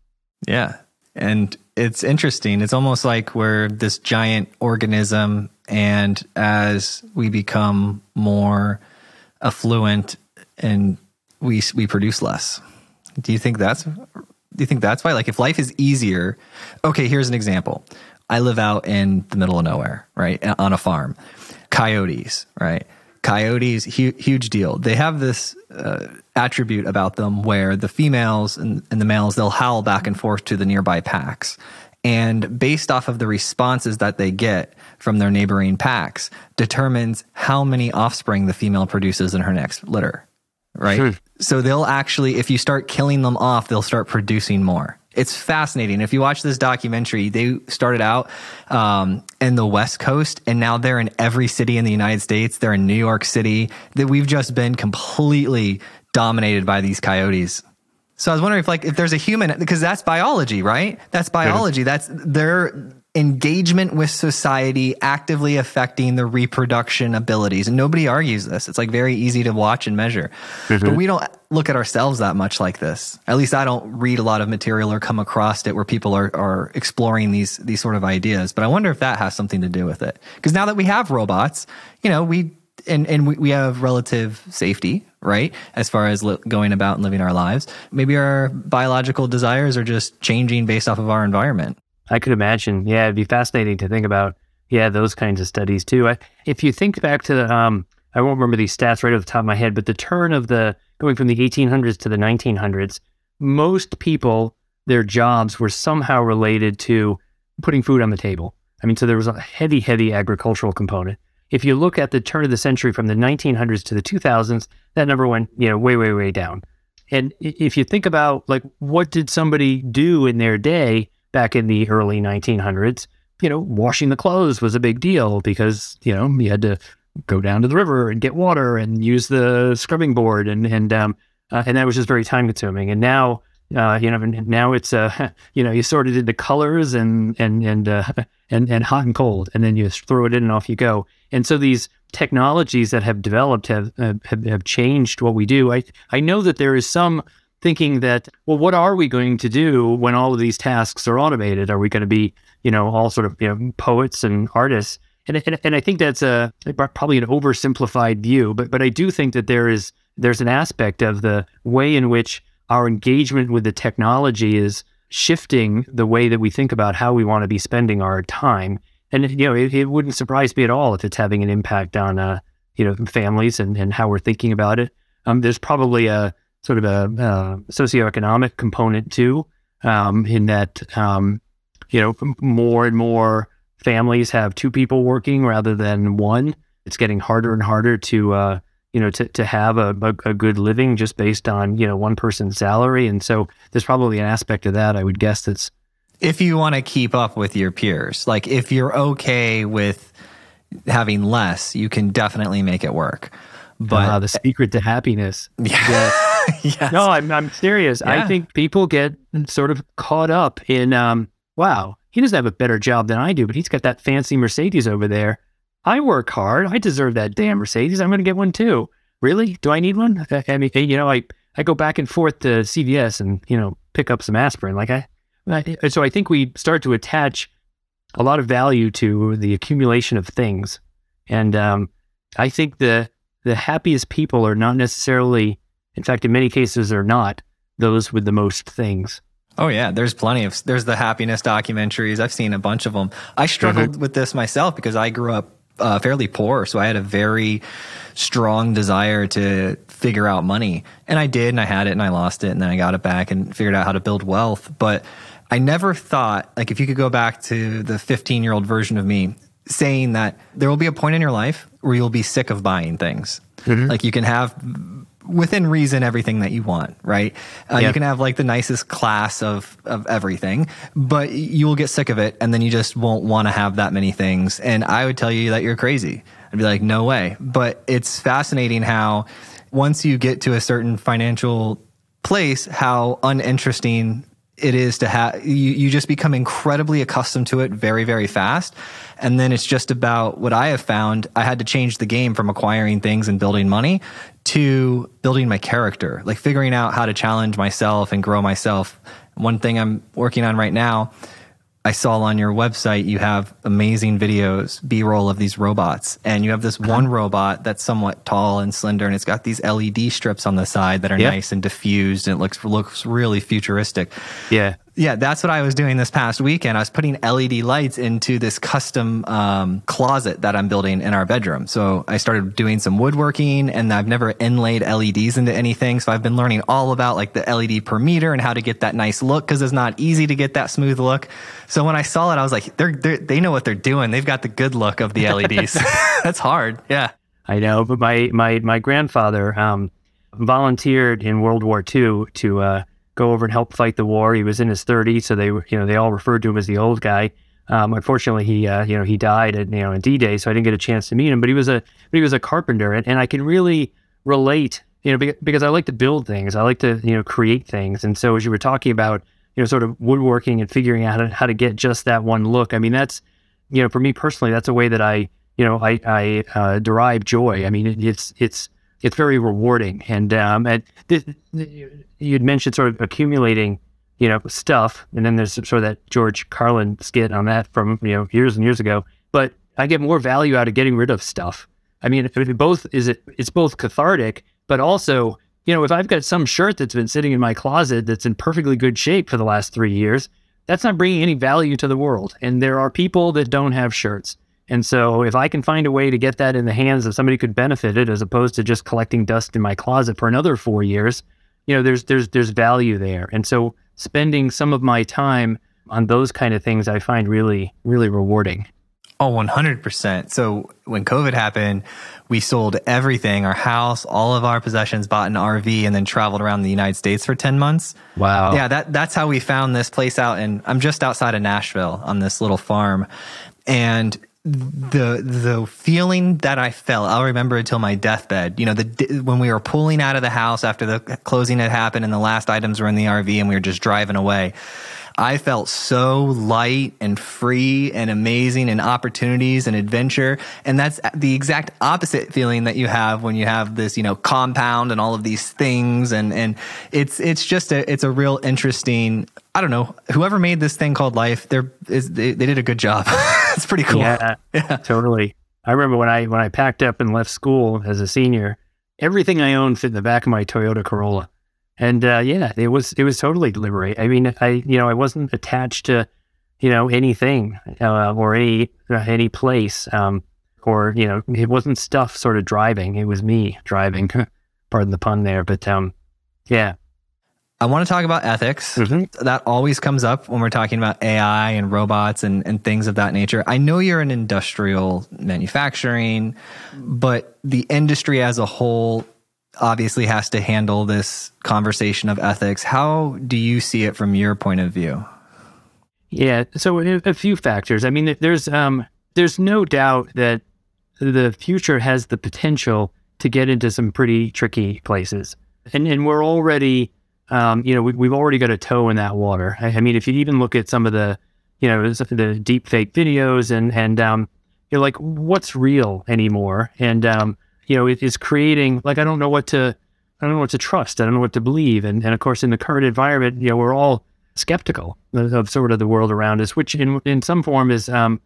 Yeah. And it's interesting. It's almost like we're this giant organism, and as we become more affluent and we, we produce less. Do you think that's, do you think that's why? Like, if life is easier, okay, here's an example. I live out in the middle of nowhere, right? On a farm, coyotes, right? Coyotes, hu- huge deal. They have this uh, attribute about them where the females and, and the males, they'll howl back and forth to the nearby packs. And based off of the responses that they get from their neighboring packs determines how many offspring the female produces in her next litter, right? Sure. So they'll actually, if you start killing them off, they'll start producing more. It's fascinating. If you watch this documentary, they started out um, in the West Coast, and now they're in every city in the United States. They're in New York City. That we've just been completely dominated by these coyotes. So I was wondering if, like, if there's a human, because that's biology, right? That's biology. That's their engagement with society actively affecting the reproduction abilities. And nobody argues this. It's like very easy to watch and measure. Mm-hmm. But we don't look at ourselves that much like this. At least I don't read a lot of material or come across it where people are, are exploring these, these sort of ideas. But I wonder if that has something to do with it. Because now that we have robots, you know, we and, and we, we have relative safety, right? As far as li- going about and living our lives. Maybe our biological desires are just changing based off of our environment. I could imagine. Yeah, it'd be fascinating to think about. Yeah, those kinds of studies too. I, if you think back to the, um, I won't remember these stats right off the top of my head, but the turn of the, going from the eighteen hundreds to the nineteen hundreds, most people, their jobs were somehow related to putting food on the table. I mean, so there was a heavy, heavy agricultural component. If you look at the turn of the century from the nineteen hundreds to the two thousands, that number went, you know, way, way, way down. And if you think about, like, what did somebody do in their day back in the early nineteen hundreds, you know, washing the clothes was a big deal because, you know, you had to go down to the river and get water and use the scrubbing board. And, and, um, uh, and that was just very time consuming. And now, uh, you know, now it's, uh, you know, you sort it into colors and, and, and, uh, and, and hot and cold, and then you throw it in and off you go. And so these technologies that have developed have, uh, have, have changed what we do. I, I know that there is some thinking that, well, what are we going to do when all of these tasks are automated? Are we going to be, you know, all sort of, you know, poets and artists? And, and and I think that's a probably an oversimplified view, but but I do think that there is there's an aspect of the way in which our engagement with the technology is shifting the way that we think about how we want to be spending our time. And, you know, it, it wouldn't surprise me at all if it's having an impact on, uh, you know, families and, and how we're thinking about it. Um, there's probably a sort of a uh, socioeconomic component too, um, in that, um, you know, more and more families have two people working rather than one. It's getting harder and harder to, uh, you know, to, to have a, a, a good living just based on, you know, one person's salary. And so there's probably an aspect of that, I would guess, that's... If you want to keep up with your peers, like if you're okay with having less, you can definitely make it work. But uh, the secret to happiness. Yeah. Yes. No, I'm I'm serious. Yeah. I think people get sort of caught up in, um, wow, he doesn't have a better job than I do, but he's got that fancy Mercedes over there. I work hard. I deserve that damn Mercedes. I'm going to get one too. Really? Do I need one? I mean, you know, I, I go back and forth to C V S and, you know, pick up some aspirin. Like I, I, so I think we start to attach a lot of value to the accumulation of things. And um, I think the the happiest people are not necessarily, in fact, in many cases are not, those with the most things. Oh yeah, there's plenty of, there's the happiness documentaries. I've seen a bunch of them. I struggled mm-hmm. with this myself because I grew up uh, fairly poor. So I had a very strong desire to figure out money. And I did, and I had it, and I lost it, and then I got it back and figured out how to build wealth. But I never thought, like, if you could go back to the fifteen-year-old version of me saying that there will be a point in your life where you'll be sick of buying things. Mm-hmm. Like, you can have, within reason, everything that you want, right? Uh, yep. You can have, like, the nicest class of, of everything, but you will get sick of it, and then you just won't want to have that many things. And I would tell you that you're crazy. I'd be like, no way. But it's fascinating how once you get to a certain financial place, how uninteresting it is to have, you, you just become incredibly accustomed to it very, very fast. And then it's just about what I have found. I had to change the game from acquiring things and building money to building my character, like figuring out how to challenge myself and grow myself. One thing I'm working on right now, I saw on your website, you have amazing videos, B-roll of these robots. And you have this one robot that's somewhat tall and slender, and it's got these L E D strips on the side that are yep. nice and diffused, and it looks looks really futuristic. Yeah. Yeah, that's what I was doing this past weekend. I was putting L E D lights into this custom um, closet that I'm building in our bedroom. So I started doing some woodworking, and I've never inlaid L E Ds into anything. So I've been learning all about, like, the L E D per meter and how to get that nice look, because it's not easy to get that smooth look. So when I saw it, I was like, they're, they're, they know what they're doing. They've got the good look of the L E Ds. That's hard. Yeah, I know. But my my my grandfather um, volunteered in World War Two to Uh, go over and help fight the war. He was in his thirties, so they were, you know, they all referred to him as the old guy. Um, unfortunately, he, uh, you know, he died at, you know, in D-Day, so I didn't get a chance to meet him. But he was a, but he was a carpenter, and, and I can really relate, you know, be, because I like to build things, I like to, you know, create things. And so as you were talking about, you know, sort of woodworking and figuring out how to, how to get just that one look. I mean, that's, you know, for me personally, that's a way that I, you know, I, I uh, derive joy. I mean, it, it's, it's. It's very rewarding, and um, and th- th- you'd mentioned sort of accumulating, you know, stuff, and then there's sort of that George Carlin skit on that from, you know, years and years ago. But I get more value out of getting rid of stuff. I mean, it both is it it's both cathartic, but also, you know, if I've got some shirt that's been sitting in my closet that's in perfectly good shape for the last three years, that's not bringing any value to the world. And there are people that don't have shirts. And so if I can find a way to get that in the hands of somebody who could benefit it, as opposed to just collecting dust in my closet for another four years, you know, there's there's there's value there. And so spending some of my time on those kind of things, I find really, really rewarding. Oh, one hundred percent. So when COVID happened, we sold everything, our house, all of our possessions, bought an R V, and then traveled around the United States for ten months. Wow. Yeah, that that's how we found this place out. And I'm just outside of Nashville on this little farm. And the the feeling that I felt, I'll remember until my deathbed. You know, the when we were pulling out of the house after the closing had happened and the last items were in the R V and we were just driving away, I felt so light and free and amazing, and opportunities and adventure. And that's the exact opposite feeling that you have when you have this, you know, compound and all of these things. And, and it's, it's just a, it's a real interesting, I don't know, whoever made this thing called life, they're, is, they, they did a good job. It's pretty cool. Yeah, yeah, totally. I remember when I, when I packed up and left school as a senior, everything I owned fit in the back of my Toyota Corolla. And uh, yeah, it was it was totally liberating. I mean, I you know I wasn't attached to, you know, anything uh, or any uh, any place, um, or, you know, it wasn't stuff sort of driving. It was me driving. Pardon the pun there, but um, yeah. I want to talk about ethics. Mm-hmm. That always comes up when we're talking about A I and robots and, and things of that nature. I know you're in industrial manufacturing, but the industry as a whole obviously has to handle this conversation of ethics. How do you see it from your point of view? Yeah, so a few factors. I mean, there's um, there's no doubt that the future has the potential to get into some pretty tricky places. And and we're already, um, you know, we, we've already got a toe in that water. I, I mean, if you even look at some of the, you know, the deep fake videos and, and um, you're like, what's real anymore? And, um, you know, it, it's creating, like, I don't know what to, I don't know what to trust. I don't know what to believe. And, and of course, in the current environment, you know, we're all skeptical of, of sort of the world around us, which in in some form is, um,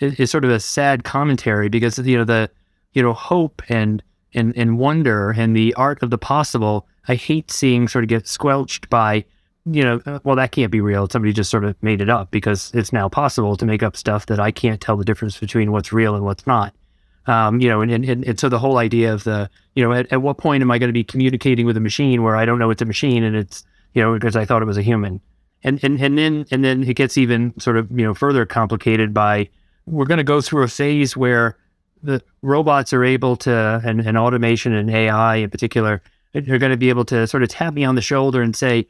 is, is sort of a sad commentary because, you know, the, you know, hope and, and, and wonder and the art of the possible, I hate seeing sort of get squelched by, you know, well, that can't be real. Somebody just sort of made it up, because it's now possible to make up stuff that I can't tell the difference between what's real and what's not. Um, you know, and, and, and so the whole idea of the, you know, at, at what point am I going to be communicating with a machine where I don't know it's a machine and it's, you know, because I thought it was a human. And, and, and then, and then it gets even sort of, you know, further complicated by, we're going to go through a phase where the robots are able to, and, and automation and A I in particular, are going to be able to sort of tap me on the shoulder and say,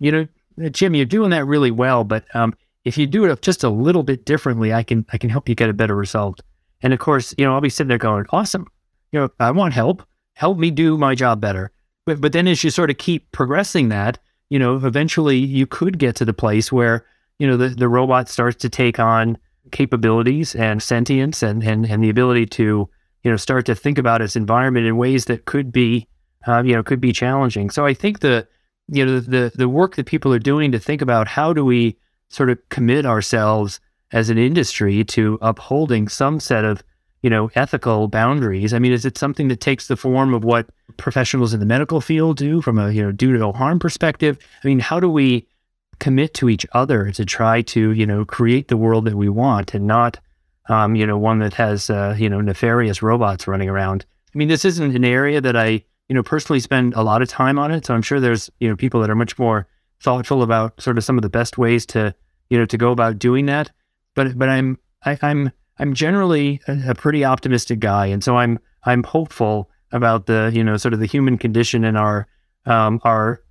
you know, Jim, you're doing that really well, but um, if you do it just a little bit differently, I can I can help you get a better result. And of course, you know, I'll be sitting there going, awesome. You know, I want help. Help me do my job better. But but then as you sort of keep progressing that, you know, eventually you could get to the place where, you know, the, the robot starts to take on capabilities and sentience and, and, and the ability to, you know, start to think about its environment in ways that could be, um, you know, could be challenging. So I think the, you know, the the work that people are doing to think about how do we sort of commit ourselves as an industry to upholding some set of, you know, ethical boundaries. I mean, is it something that takes the form of what professionals in the medical field do from a, you know, do no harm perspective? I mean, how do we commit to each other to try to, you know, create the world that we want and not, um, you know, one that has, uh, you know, nefarious robots running around? I mean, this isn't an area that I, you know, personally spend a lot of time on it. So I'm sure there's, you know, people that are much more thoughtful about sort of some of the best ways to, you know, to go about doing that. But, but I'm, I, I'm, I'm generally a, a pretty optimistic guy. And so I'm, I'm hopeful about the, you know, sort of the human condition and our, um, our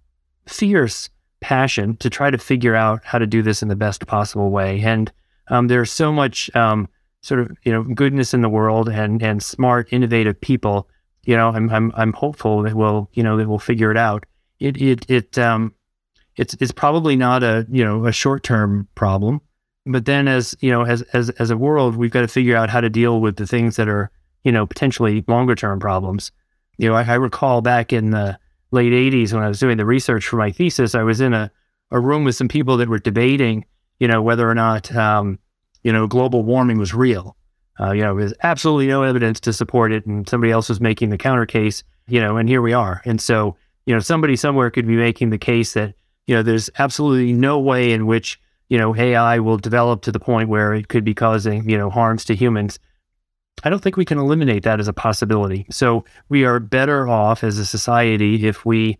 fierce passion to try to figure out how to do this in the best possible way. And, um, there's so much, um, sort of, you know, goodness in the world and, and smart, innovative people. You know, I'm I'm I'm hopeful that we'll, you know, that we'll figure it out. It it it um, it's it's probably not a, you know, a short term problem, but then as you know, as as as a world, we've got to figure out how to deal with the things that are, you know, potentially longer term problems. You know, I, I recall back in the late eighties when I was doing the research for my thesis, I was in a, a room with some people that were debating, you know, whether or not, um, you know, global warming was real. Uh, you know, there's absolutely no evidence to support it, and somebody else was making the counter case, you know, and here we are. And so, you know, somebody somewhere could be making the case that, you know, there's absolutely no way in which, you know, A I will develop to the point where it could be causing, you know, harms to humans. I don't think we can eliminate that as a possibility. So we are better off as a society if we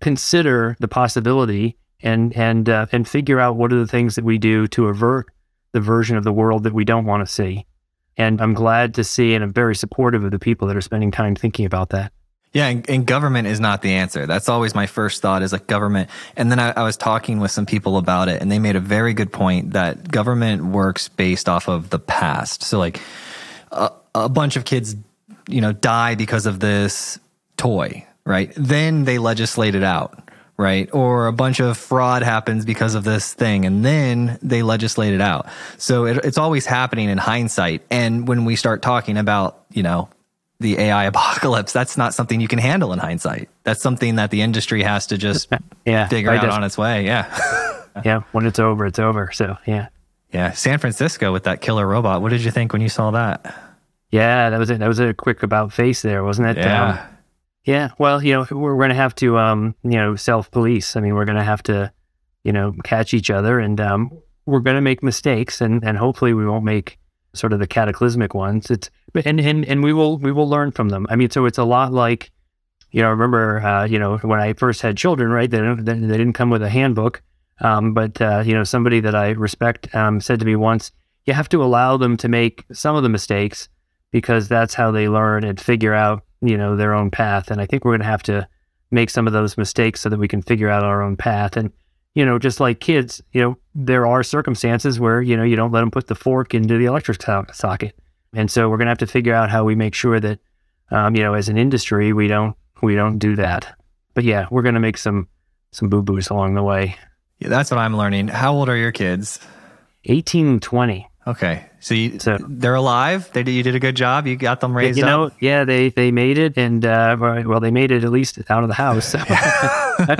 consider the possibility and and uh, and figure out what are the things that we do to avert the version of the world that we don't want to see. And I'm glad to see, and I'm very supportive of the people that are spending time thinking about that. Yeah, and, and government is not the answer. That's always my first thought, is like government. And then I, I was talking with some people about it, and they made a very good point that government works based off of the past. So like a, a bunch of kids, you know, die because of this toy, right? Then they legislate it out. Right? Or a bunch of fraud happens because of this thing, and then they legislate it out. So it, it's always happening in hindsight. And when we start talking about, you know, the A I apocalypse, that's not something you can handle in hindsight. That's something that the industry has to just yeah, figure out on its way. Yeah. Yeah. When it's over, it's over. So yeah. Yeah. San Francisco with that killer robot. What did you think when you saw that? Yeah, that was it. That was a quick about face there, wasn't it? Yeah. Um, Yeah, well, you know, we're going to have to, um, you know, self-police. I mean, we're going to have to, you know, catch each other, and um, we're going to make mistakes, and, and hopefully we won't make sort of the cataclysmic ones. It's and, and and we will we will learn from them. I mean, so it's a lot like, you know, I remember, uh, you know, when I first had children, right? They didn't, they didn't come with a handbook, um, but uh, you know, somebody that I respect um, said to me once, "You have to allow them to make some of the mistakes because that's how they learn and figure out." You know, their own path. And I think we're going to have to make some of those mistakes so that we can figure out our own path. And, you know, just like kids, you know, there are circumstances where, you know, you don't let them put the fork into the electric socket. And so we're going to have to figure out how we make sure that, um, you know, as an industry, we don't we don't do that. But yeah, we're going to make some some boo-boos along the way. Yeah, that's what I'm learning. How old are your kids? eighteen and twenty. Okay. So, you, so they're alive? They You did a good job? You got them raised you know, up? Yeah, they, they made it. And, uh, well, they made it at least out of the house. So.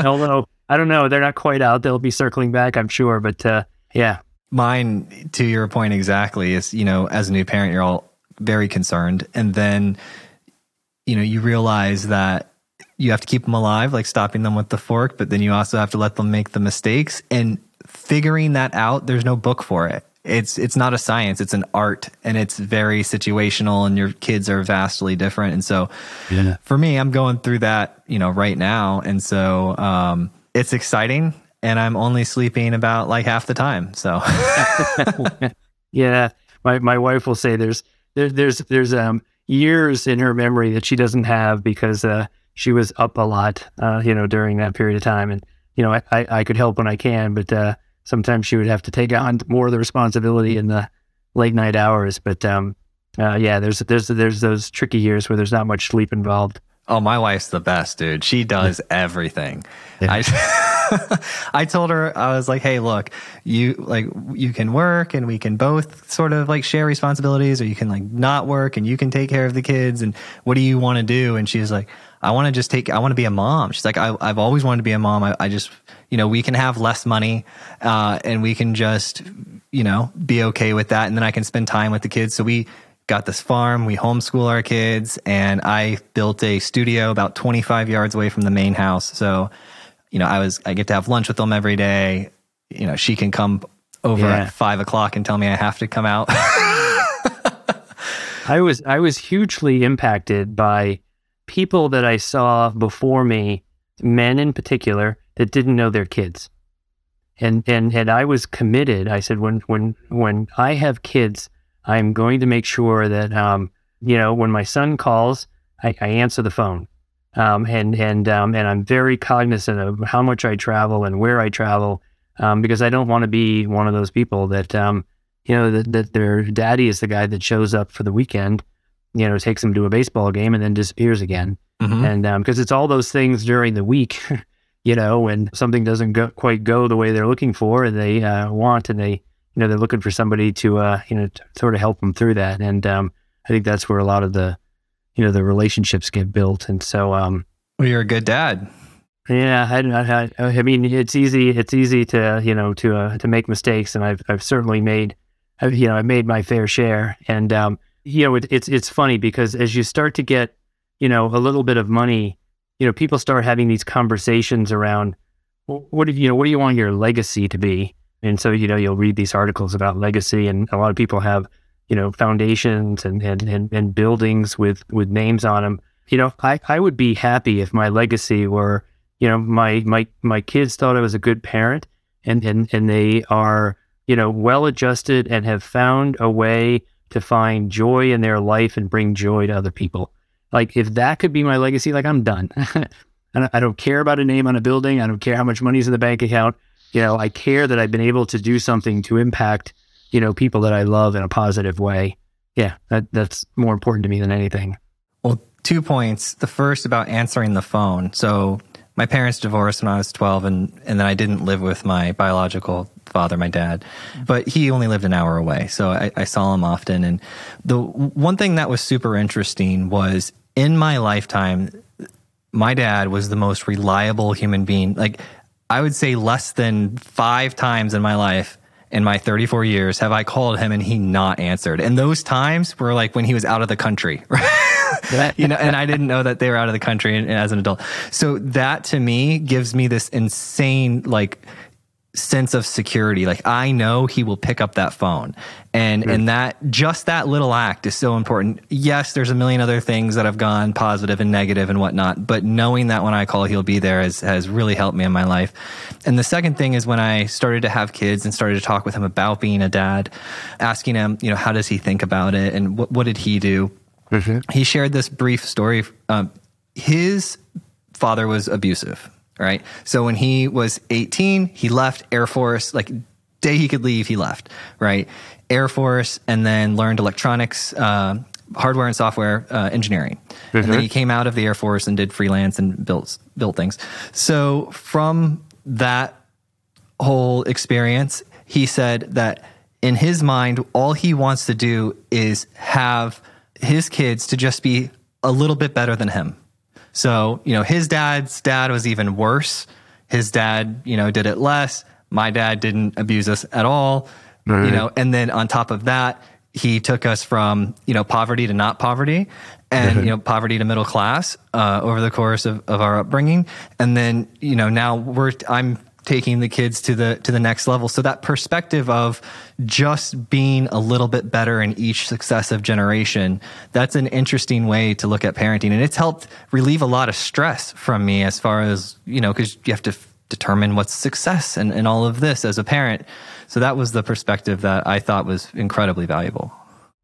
Although, I don't know. They're not quite out. They'll be circling back, I'm sure. But, uh, yeah. Mine, to your point exactly, is, you know, as a new parent, you're all very concerned. And then, you know, you realize that you have to keep them alive, like stopping them with the fork. But then you also have to let them make the mistakes. And figuring that out, there's no book for it. It's it's not a science, it's an art, and it's very situational, and your kids are vastly different. And so yeah. for me, I'm going through that, you know, right now. And so um, it's exciting, and I'm only sleeping about like half the time. So yeah, my my wife will say there's there, there's there's um years in her memory that she doesn't have because uh, she was up a lot, uh, you know, during that period of time. And, you know, I, I, I could help when I can, but uh, sometimes she would have to take on more of the responsibility in the late night hours. But um, uh, yeah, there's there's there's those tricky years where there's not much sleep involved. Oh, my wife's the best, dude. She does everything. Yeah. I I told her, I was like, hey, look, you like you can work and we can both sort of like share responsibilities, or you can like not work and you can take care of the kids. And what do you want to do? And she's like, I want to just take, I want to be a mom. She's like, I, I've always wanted to be a mom. I, I just, you know, we can have less money uh, and we can just, you know, be okay with that. And then I can spend time with the kids. So we got this farm, we homeschool our kids, and I built a studio about twenty-five yards away from the main house. So, you know, I was, I get to have lunch with them every day. You know, she can come over yeah. at five o'clock and tell me I have to come out. I was, I was hugely impacted by people that I saw before me, men in particular, that didn't know their kids. And and and I was committed. I said, when when when I have kids, I'm going to make sure that, um, you know, when my son calls, I, I answer the phone. Um, and and um, and I'm very cognizant of how much I travel and where I travel, um, because I don't want to be one of those people that, um, you know, that, that their daddy is the guy that shows up for the weekend, you know, takes them to a baseball game and then disappears again. Mm-hmm. And um, because it's all those things during the week, you know, when something doesn't go, quite go the way they're looking for and they uh, want, and they, you know, they're looking for somebody to, uh, you know, to sort of help them through that. And um, I think that's where a lot of the, you know, the relationships get built. And so, um, well, you're a good dad. Yeah, I, I, I mean, it's easy. It's easy to, you know, to uh, to make mistakes, and I've I've certainly made, I've, you know, I've made my fair share. And um, you know, it, it's it's funny because as you start to get, you know, a little bit of money, you know, people start having these conversations around, well, what do you know, what do you want your legacy to be? And so, you know, you'll read these articles about legacy, and a lot of people have, you know, foundations and and and, and buildings with, with names on them. You know, I, I would be happy if my legacy were, you know, my my my kids thought I was a good parent, and and and they are, you know, well adjusted and have found a way to find joy in their life and bring joy to other people. Like, if that could be my legacy, like, I'm done. I don't care about a name on a building. I don't care how much money's in the bank account. You know, I care that I've been able to do something to impact, you know, people that I love in a positive way. Yeah, that, that's more important to me than anything. Well, two points. The first about answering the phone. So my parents divorced when I was twelve, and, and then I didn't live with my biological father, my dad, but he only lived an hour away. So I, I saw him often. And the one thing that was super interesting was, in my lifetime, my dad was the most reliable human being. Like, I would say less than five times in my life, in my thirty-four years, have I called him and he not answered. And those times were like when he was out of the country, right? You know, and I didn't know that they were out of the country and, and as an adult. So that to me gives me this insane like sense of security. Like, I know he will pick up that phone. And, right. and that, just that little act is so important. Yes, there's a million other things that have gone positive and negative and whatnot, but knowing that when I call, he'll be there has, has really helped me in my life. And the second thing is when I started to have kids and started to talk with him about being a dad, asking him, you know, how does he think about it? And what, what did he do? Mm-hmm. He shared this brief story. Um, his father was abusive, right? So when he was eighteen, he left Air Force, like day he could leave, he left, right? Air Force, and then learned electronics, uh, hardware and software uh, engineering. Mm-hmm. And then he came out of the Air Force and did freelance and built, built things. So from that whole experience, he said that in his mind, all he wants to do is have his kids to just be a little bit better than him. So, you know, his dad's dad was even worse. His dad, you know, did it less. My dad didn't abuse us at all, mm-hmm. you know, and then on top of that, he took us from, you know, poverty to not poverty and, mm-hmm. you know, poverty to middle class uh, over the course of, of our upbringing. And then, you know, now we're, I'm taking the kids to the, to the next level. So that perspective of just being a little bit better in each successive generation, that's an interesting way to look at parenting. And it's helped relieve a lot of stress from me as far as, you know, because you have to f- determine what's success and, and all of this as a parent. So that was the perspective that I thought was incredibly valuable.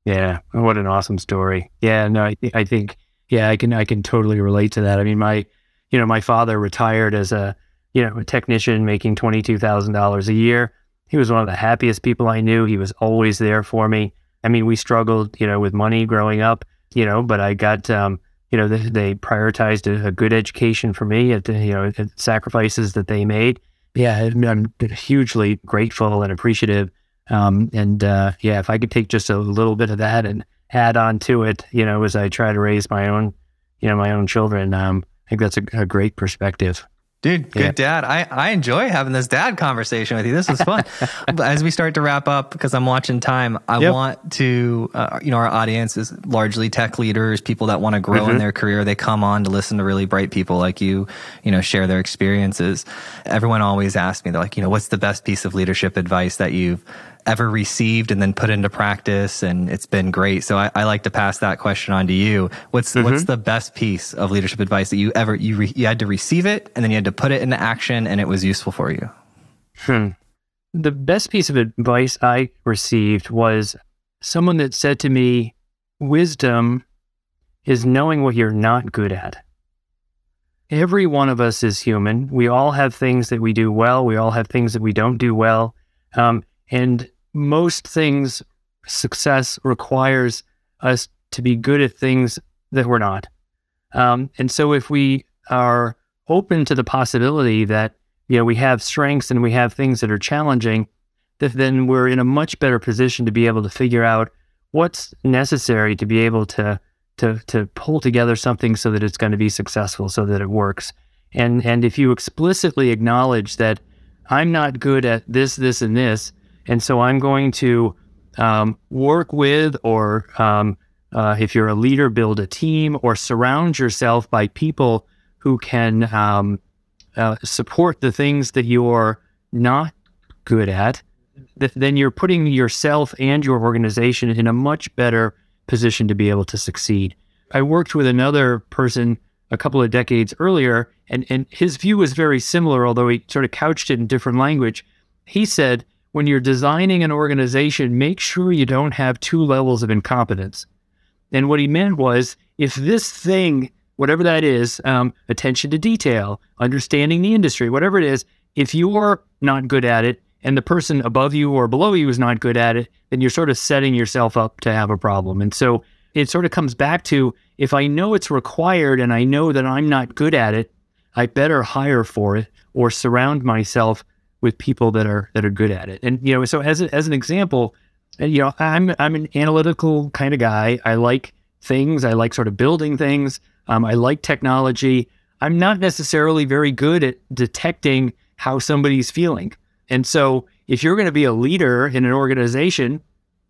Yeah. What an awesome story. Yeah, no, I, th- I think, yeah, I can, I can totally relate to that. I mean, my, you know, my father retired as a, you know, a technician making twenty-two thousand dollars a year. He was one of the happiest people I knew. He was always there for me. I mean, we struggled, you know, with money growing up, you know, but I got, um, you know, they, they prioritized a, a good education for me at the, you know, at sacrifices that they made. Yeah, I'm hugely grateful and appreciative. Um, and uh, yeah, if I could take just a little bit of that and add on to it, you know, as I try to raise my own, you know, my own children, um, I think that's a, a great perspective. Dude, good yeah. dad. I, I enjoy having this dad conversation with you. This was fun. As we start to wrap up, because I'm watching time, I yep. want to, uh, you know, our audience is largely tech leaders, people that want to grow mm-hmm. in their career. They come on to listen to really bright people like you, you know, share their experiences. Everyone always asks me, they're like, you know, what's the best piece of leadership advice that you've ever received and then put into practice? And it's been great. So I, I like to pass that question on to you. What's mm-hmm. what's the best piece of leadership advice that you ever, you, re, you had to receive it and then you had to put it into action and it was useful for you? Hmm. The best piece of advice I received was someone that said to me, wisdom is knowing what you're not good at. Every one of us is human. We all have things that we do well. We all have things that we don't do well. Um, And most things, success requires us to be good at things that we're not. Um, and so if we are open to the possibility that, you know, we have strengths and we have things that are challenging, that then we're in a much better position to be able to figure out what's necessary to be able to, to, to pull together something so that it's going to be successful, so that it works. And, and if you explicitly acknowledge that I'm not good at this, this, and this, and so I'm going to um, work with, or um, uh, if you're a leader, build a team or surround yourself by people who can um, uh, support the things that you're not good at, th- then you're putting yourself and your organization in a much better position to be able to succeed. I worked with another person a couple of decades earlier, and, and his view was very similar, although he sort of couched it in different language. He said, when you're designing an organization, make sure you don't have two levels of incompetence. And what he meant was, if this thing, whatever that is, um, attention to detail, understanding the industry, whatever it is, if you're not good at it and the person above you or below you is not good at it, then you're sort of setting yourself up to have a problem. And so it sort of comes back to, if I know it's required and I know that I'm not good at it, I better hire for it or surround myself with people that are that are good at it. And, you know, so as a, as an example, you know, I'm I'm an analytical kind of guy. I like things. I like sort of building things. Um, I like technology. I'm not necessarily very good at detecting how somebody's feeling. And so, if you're going to be a leader in an organization,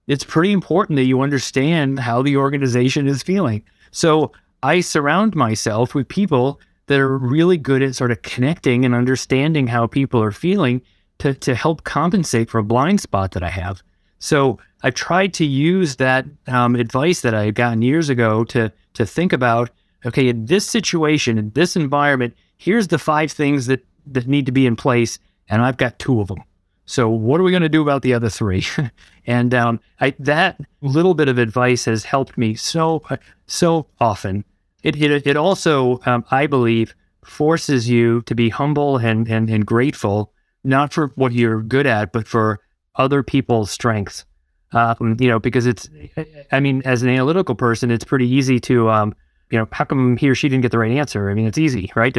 it's pretty important that you understand how the organization is feeling. So I surround myself with people that are really good at sort of connecting and understanding how people are feeling to, to help compensate for a blind spot that I have. So I've tried to use that um, advice that I had gotten years ago to, to think about, okay, in this situation, in this environment, here's the five things that, that need to be in place, and I've got two of them. So what are we going to do about the other three? and um, I, that little bit of advice has helped me so, so often. It it it also, um, I believe, forces you to be humble and, and, and grateful, not for what you're good at, but for other people's strengths. Um, you know, because it's, I mean, as an analytical person, it's pretty easy to, um, you know, how come he or she didn't get the right answer? I mean, it's easy, right?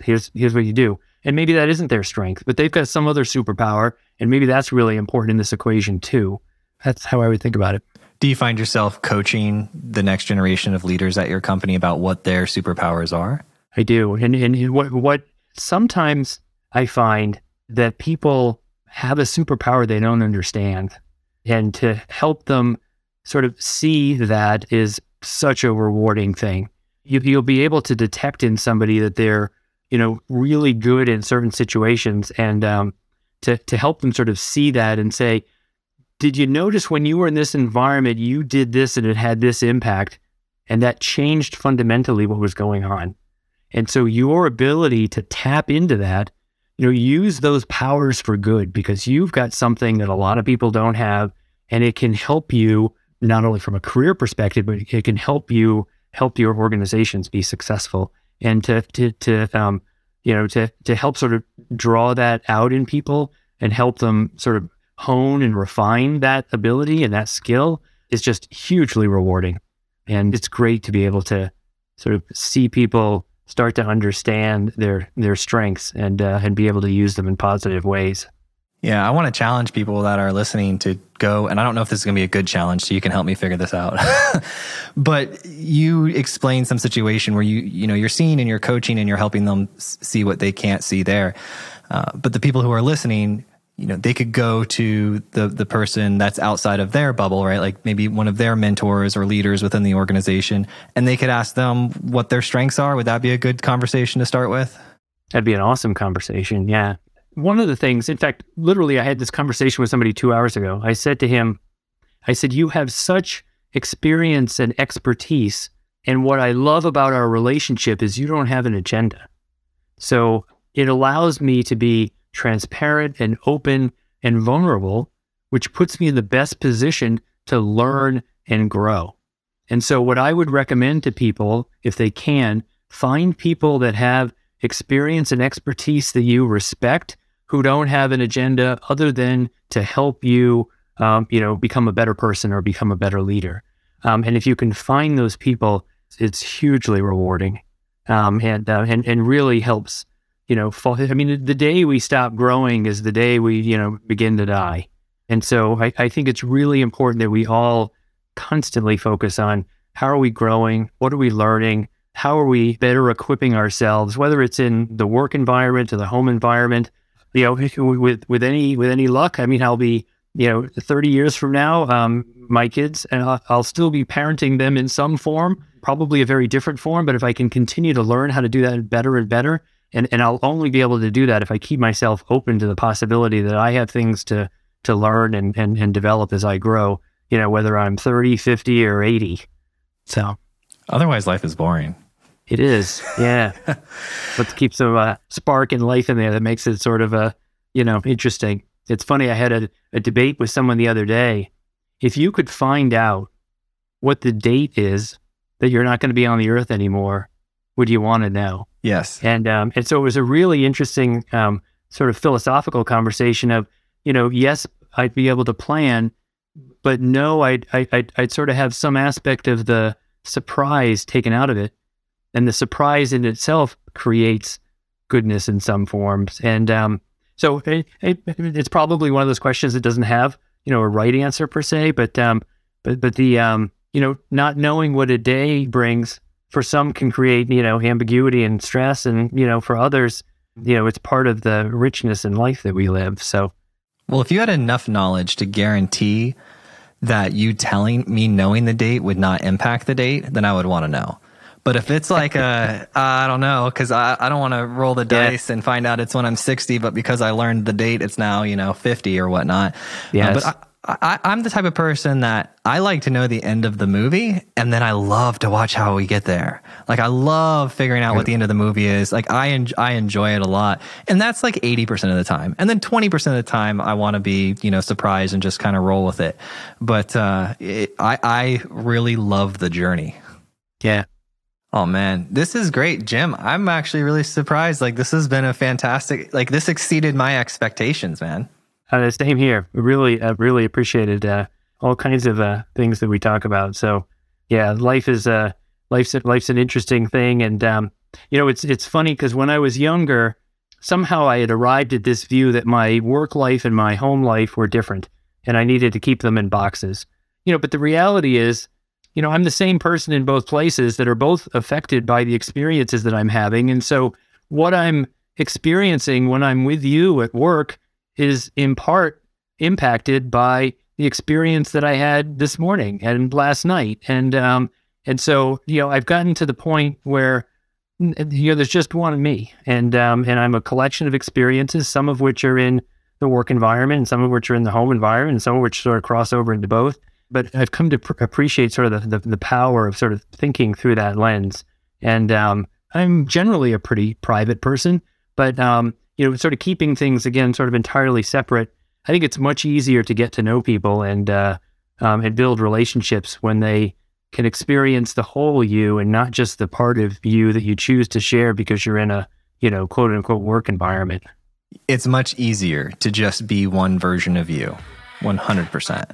Here's, here's what you do. And maybe that isn't their strength, but they've got some other superpower. And maybe that's really important in this equation too. That's how I would think about it. Do you find yourself coaching the next generation of leaders at your company about what their superpowers are? I do. And, and what, what sometimes I find that people have a superpower they don't understand. And to help them sort of see that is such a rewarding thing. You, you'll be able to detect in somebody that they're, you know, really good in certain situations, and um, to to help them sort of see that and say, did you notice when you were in this environment, you did this and it had this impact, and that changed fundamentally what was going on. And so your ability to tap into that, you know, use those powers for good, because you've got something that a lot of people don't have, and it can help you not only from a career perspective, but it can help you help your organizations be successful. And to to to um you know to to help sort of draw that out in people and help them sort of hone and refine that ability and that skill is just hugely rewarding. And it's great to be able to sort of see people start to understand their their strengths and uh, and be able to use them in positive ways. Yeah, I want to challenge people that are listening to go, and I don't know if this is going to be a good challenge, so you can help me figure this out. But you explain some situation where you, you know, you're seeing and you're coaching and you're helping them see what they can't see there. Uh, but the people who are listening, you know, they could go to the the person that's outside of their bubble, right? Like maybe one of their mentors or leaders within the organization, and they could ask them what their strengths are. Would that be a good conversation to start with? That'd be an awesome conversation. Yeah. One of the things, in fact, literally I had this conversation with somebody two hours ago. I said to him, I said, you have such experience and expertise. And what I love about our relationship is you don't have an agenda. So it allows me to be transparent and open and vulnerable, which puts me in the best position to learn and grow. And so what I would recommend to people, if they can, find people that have experience and expertise that you respect, who don't have an agenda other than to help you, um, you know, become a better person or become a better leader. Um, and if you can find those people, it's hugely rewarding, um, and, uh, and and really helps, you know, fall, I mean, the day we stop growing is the day we, you know, begin to die. And so I, I think it's really important that we all constantly focus on how are we growing? What are we learning? How are we better equipping ourselves, whether it's in the work environment or the home environment? You know, with with any with any luck, I mean, I'll be, you know, thirty years from now, um, my kids, and I'll, I'll still be parenting them in some form, probably a very different form. But if I can continue to learn how to do that better and better, and, and I'll only be able to do that if I keep myself open to the possibility that I have things to to learn and and, and develop as I grow, you know, whether I'm thirty, fifty, or eighty. So otherwise, life is boring. It is, yeah. Let's keep some uh, spark and life in there that makes it sort of, uh, you know, interesting. It's funny, I had a, a debate with someone the other day. If you could find out what the date is that you're not going to be on the earth anymore, would you want to know? Yes. And um, and so it was a really interesting um, sort of philosophical conversation of, you know, yes, I'd be able to plan, but no, I'd, I'd, I'd sort of have some aspect of the surprise taken out of it. And the surprise in itself creates goodness in some forms. And um, so it, it, it's probably one of those questions that doesn't have, you know, a right answer per se, but um, but but the, um, you know, not knowing what a day brings for some can create, you know, ambiguity and stress. And, you know, for others, you know, it's part of the richness in life that we live. So, well, if you had enough knowledge to guarantee that you telling me knowing the date would not impact the date, then I would want to know. But if it's like, a, I don't know, because I, I don't want to roll the dice yeah. and find out it's when I'm sixty, but because I learned the date, it's now, you know, fifty or whatnot. Yes. Uh, but I, I, I'm the type of person that I like to know the end of the movie, and then I love to watch how we get there. Like, I love figuring out what the end of the movie is. Like, I, en- I enjoy it a lot. And that's like eighty percent of the time. And then twenty percent of the time, I want to be, you know, surprised and just kind of roll with it. But uh, it, I, I really love the journey. Yeah. Oh man, this is great, Jim. I'm actually really surprised. Like, this has been a fantastic, like this exceeded my expectations, man. Uh, the same here. Really, uh, really appreciated uh, all kinds of uh, things that we talk about. So, yeah, life is uh, life's life's an interesting thing, and um, you know, it's it's funny because when I was younger, somehow I had arrived at this view that my work life and my home life were different, and I needed to keep them in boxes. You know, but the reality is, you know, I'm the same person in both places that are both affected by the experiences that I'm having, and so what I'm experiencing when I'm with you at work is in part impacted by the experience that I had this morning and last night. And um, and so, you know, I've gotten to the point where, you know, there's just one me. And um, and I'm a collection of experiences, some of which are in the work environment, and some of which are in the home environment, and some of which sort of cross over into both. But I've come to pr- appreciate sort of the, the the power of sort of thinking through that lens. And um, I'm generally a pretty private person, but, um, you know, sort of keeping things, again, sort of entirely separate, I think it's much easier to get to know people and uh, um, and build relationships when they can experience the whole you and not just the part of you that you choose to share because you're in a, you know, quote unquote work environment. It's much easier to just be one version of you, one hundred percent.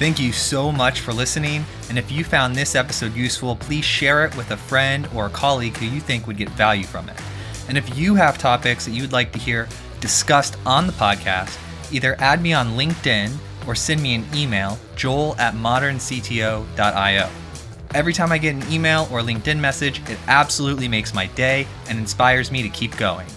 Thank you so much for listening. And if you found this episode useful, please share it with a friend or a colleague who you think would get value from it. And if you have topics that you'd like to hear discussed on the podcast, either add me on LinkedIn or send me an email, joel at modern c t o dot io. Every time I get an email or LinkedIn message, it absolutely makes my day and inspires me to keep going.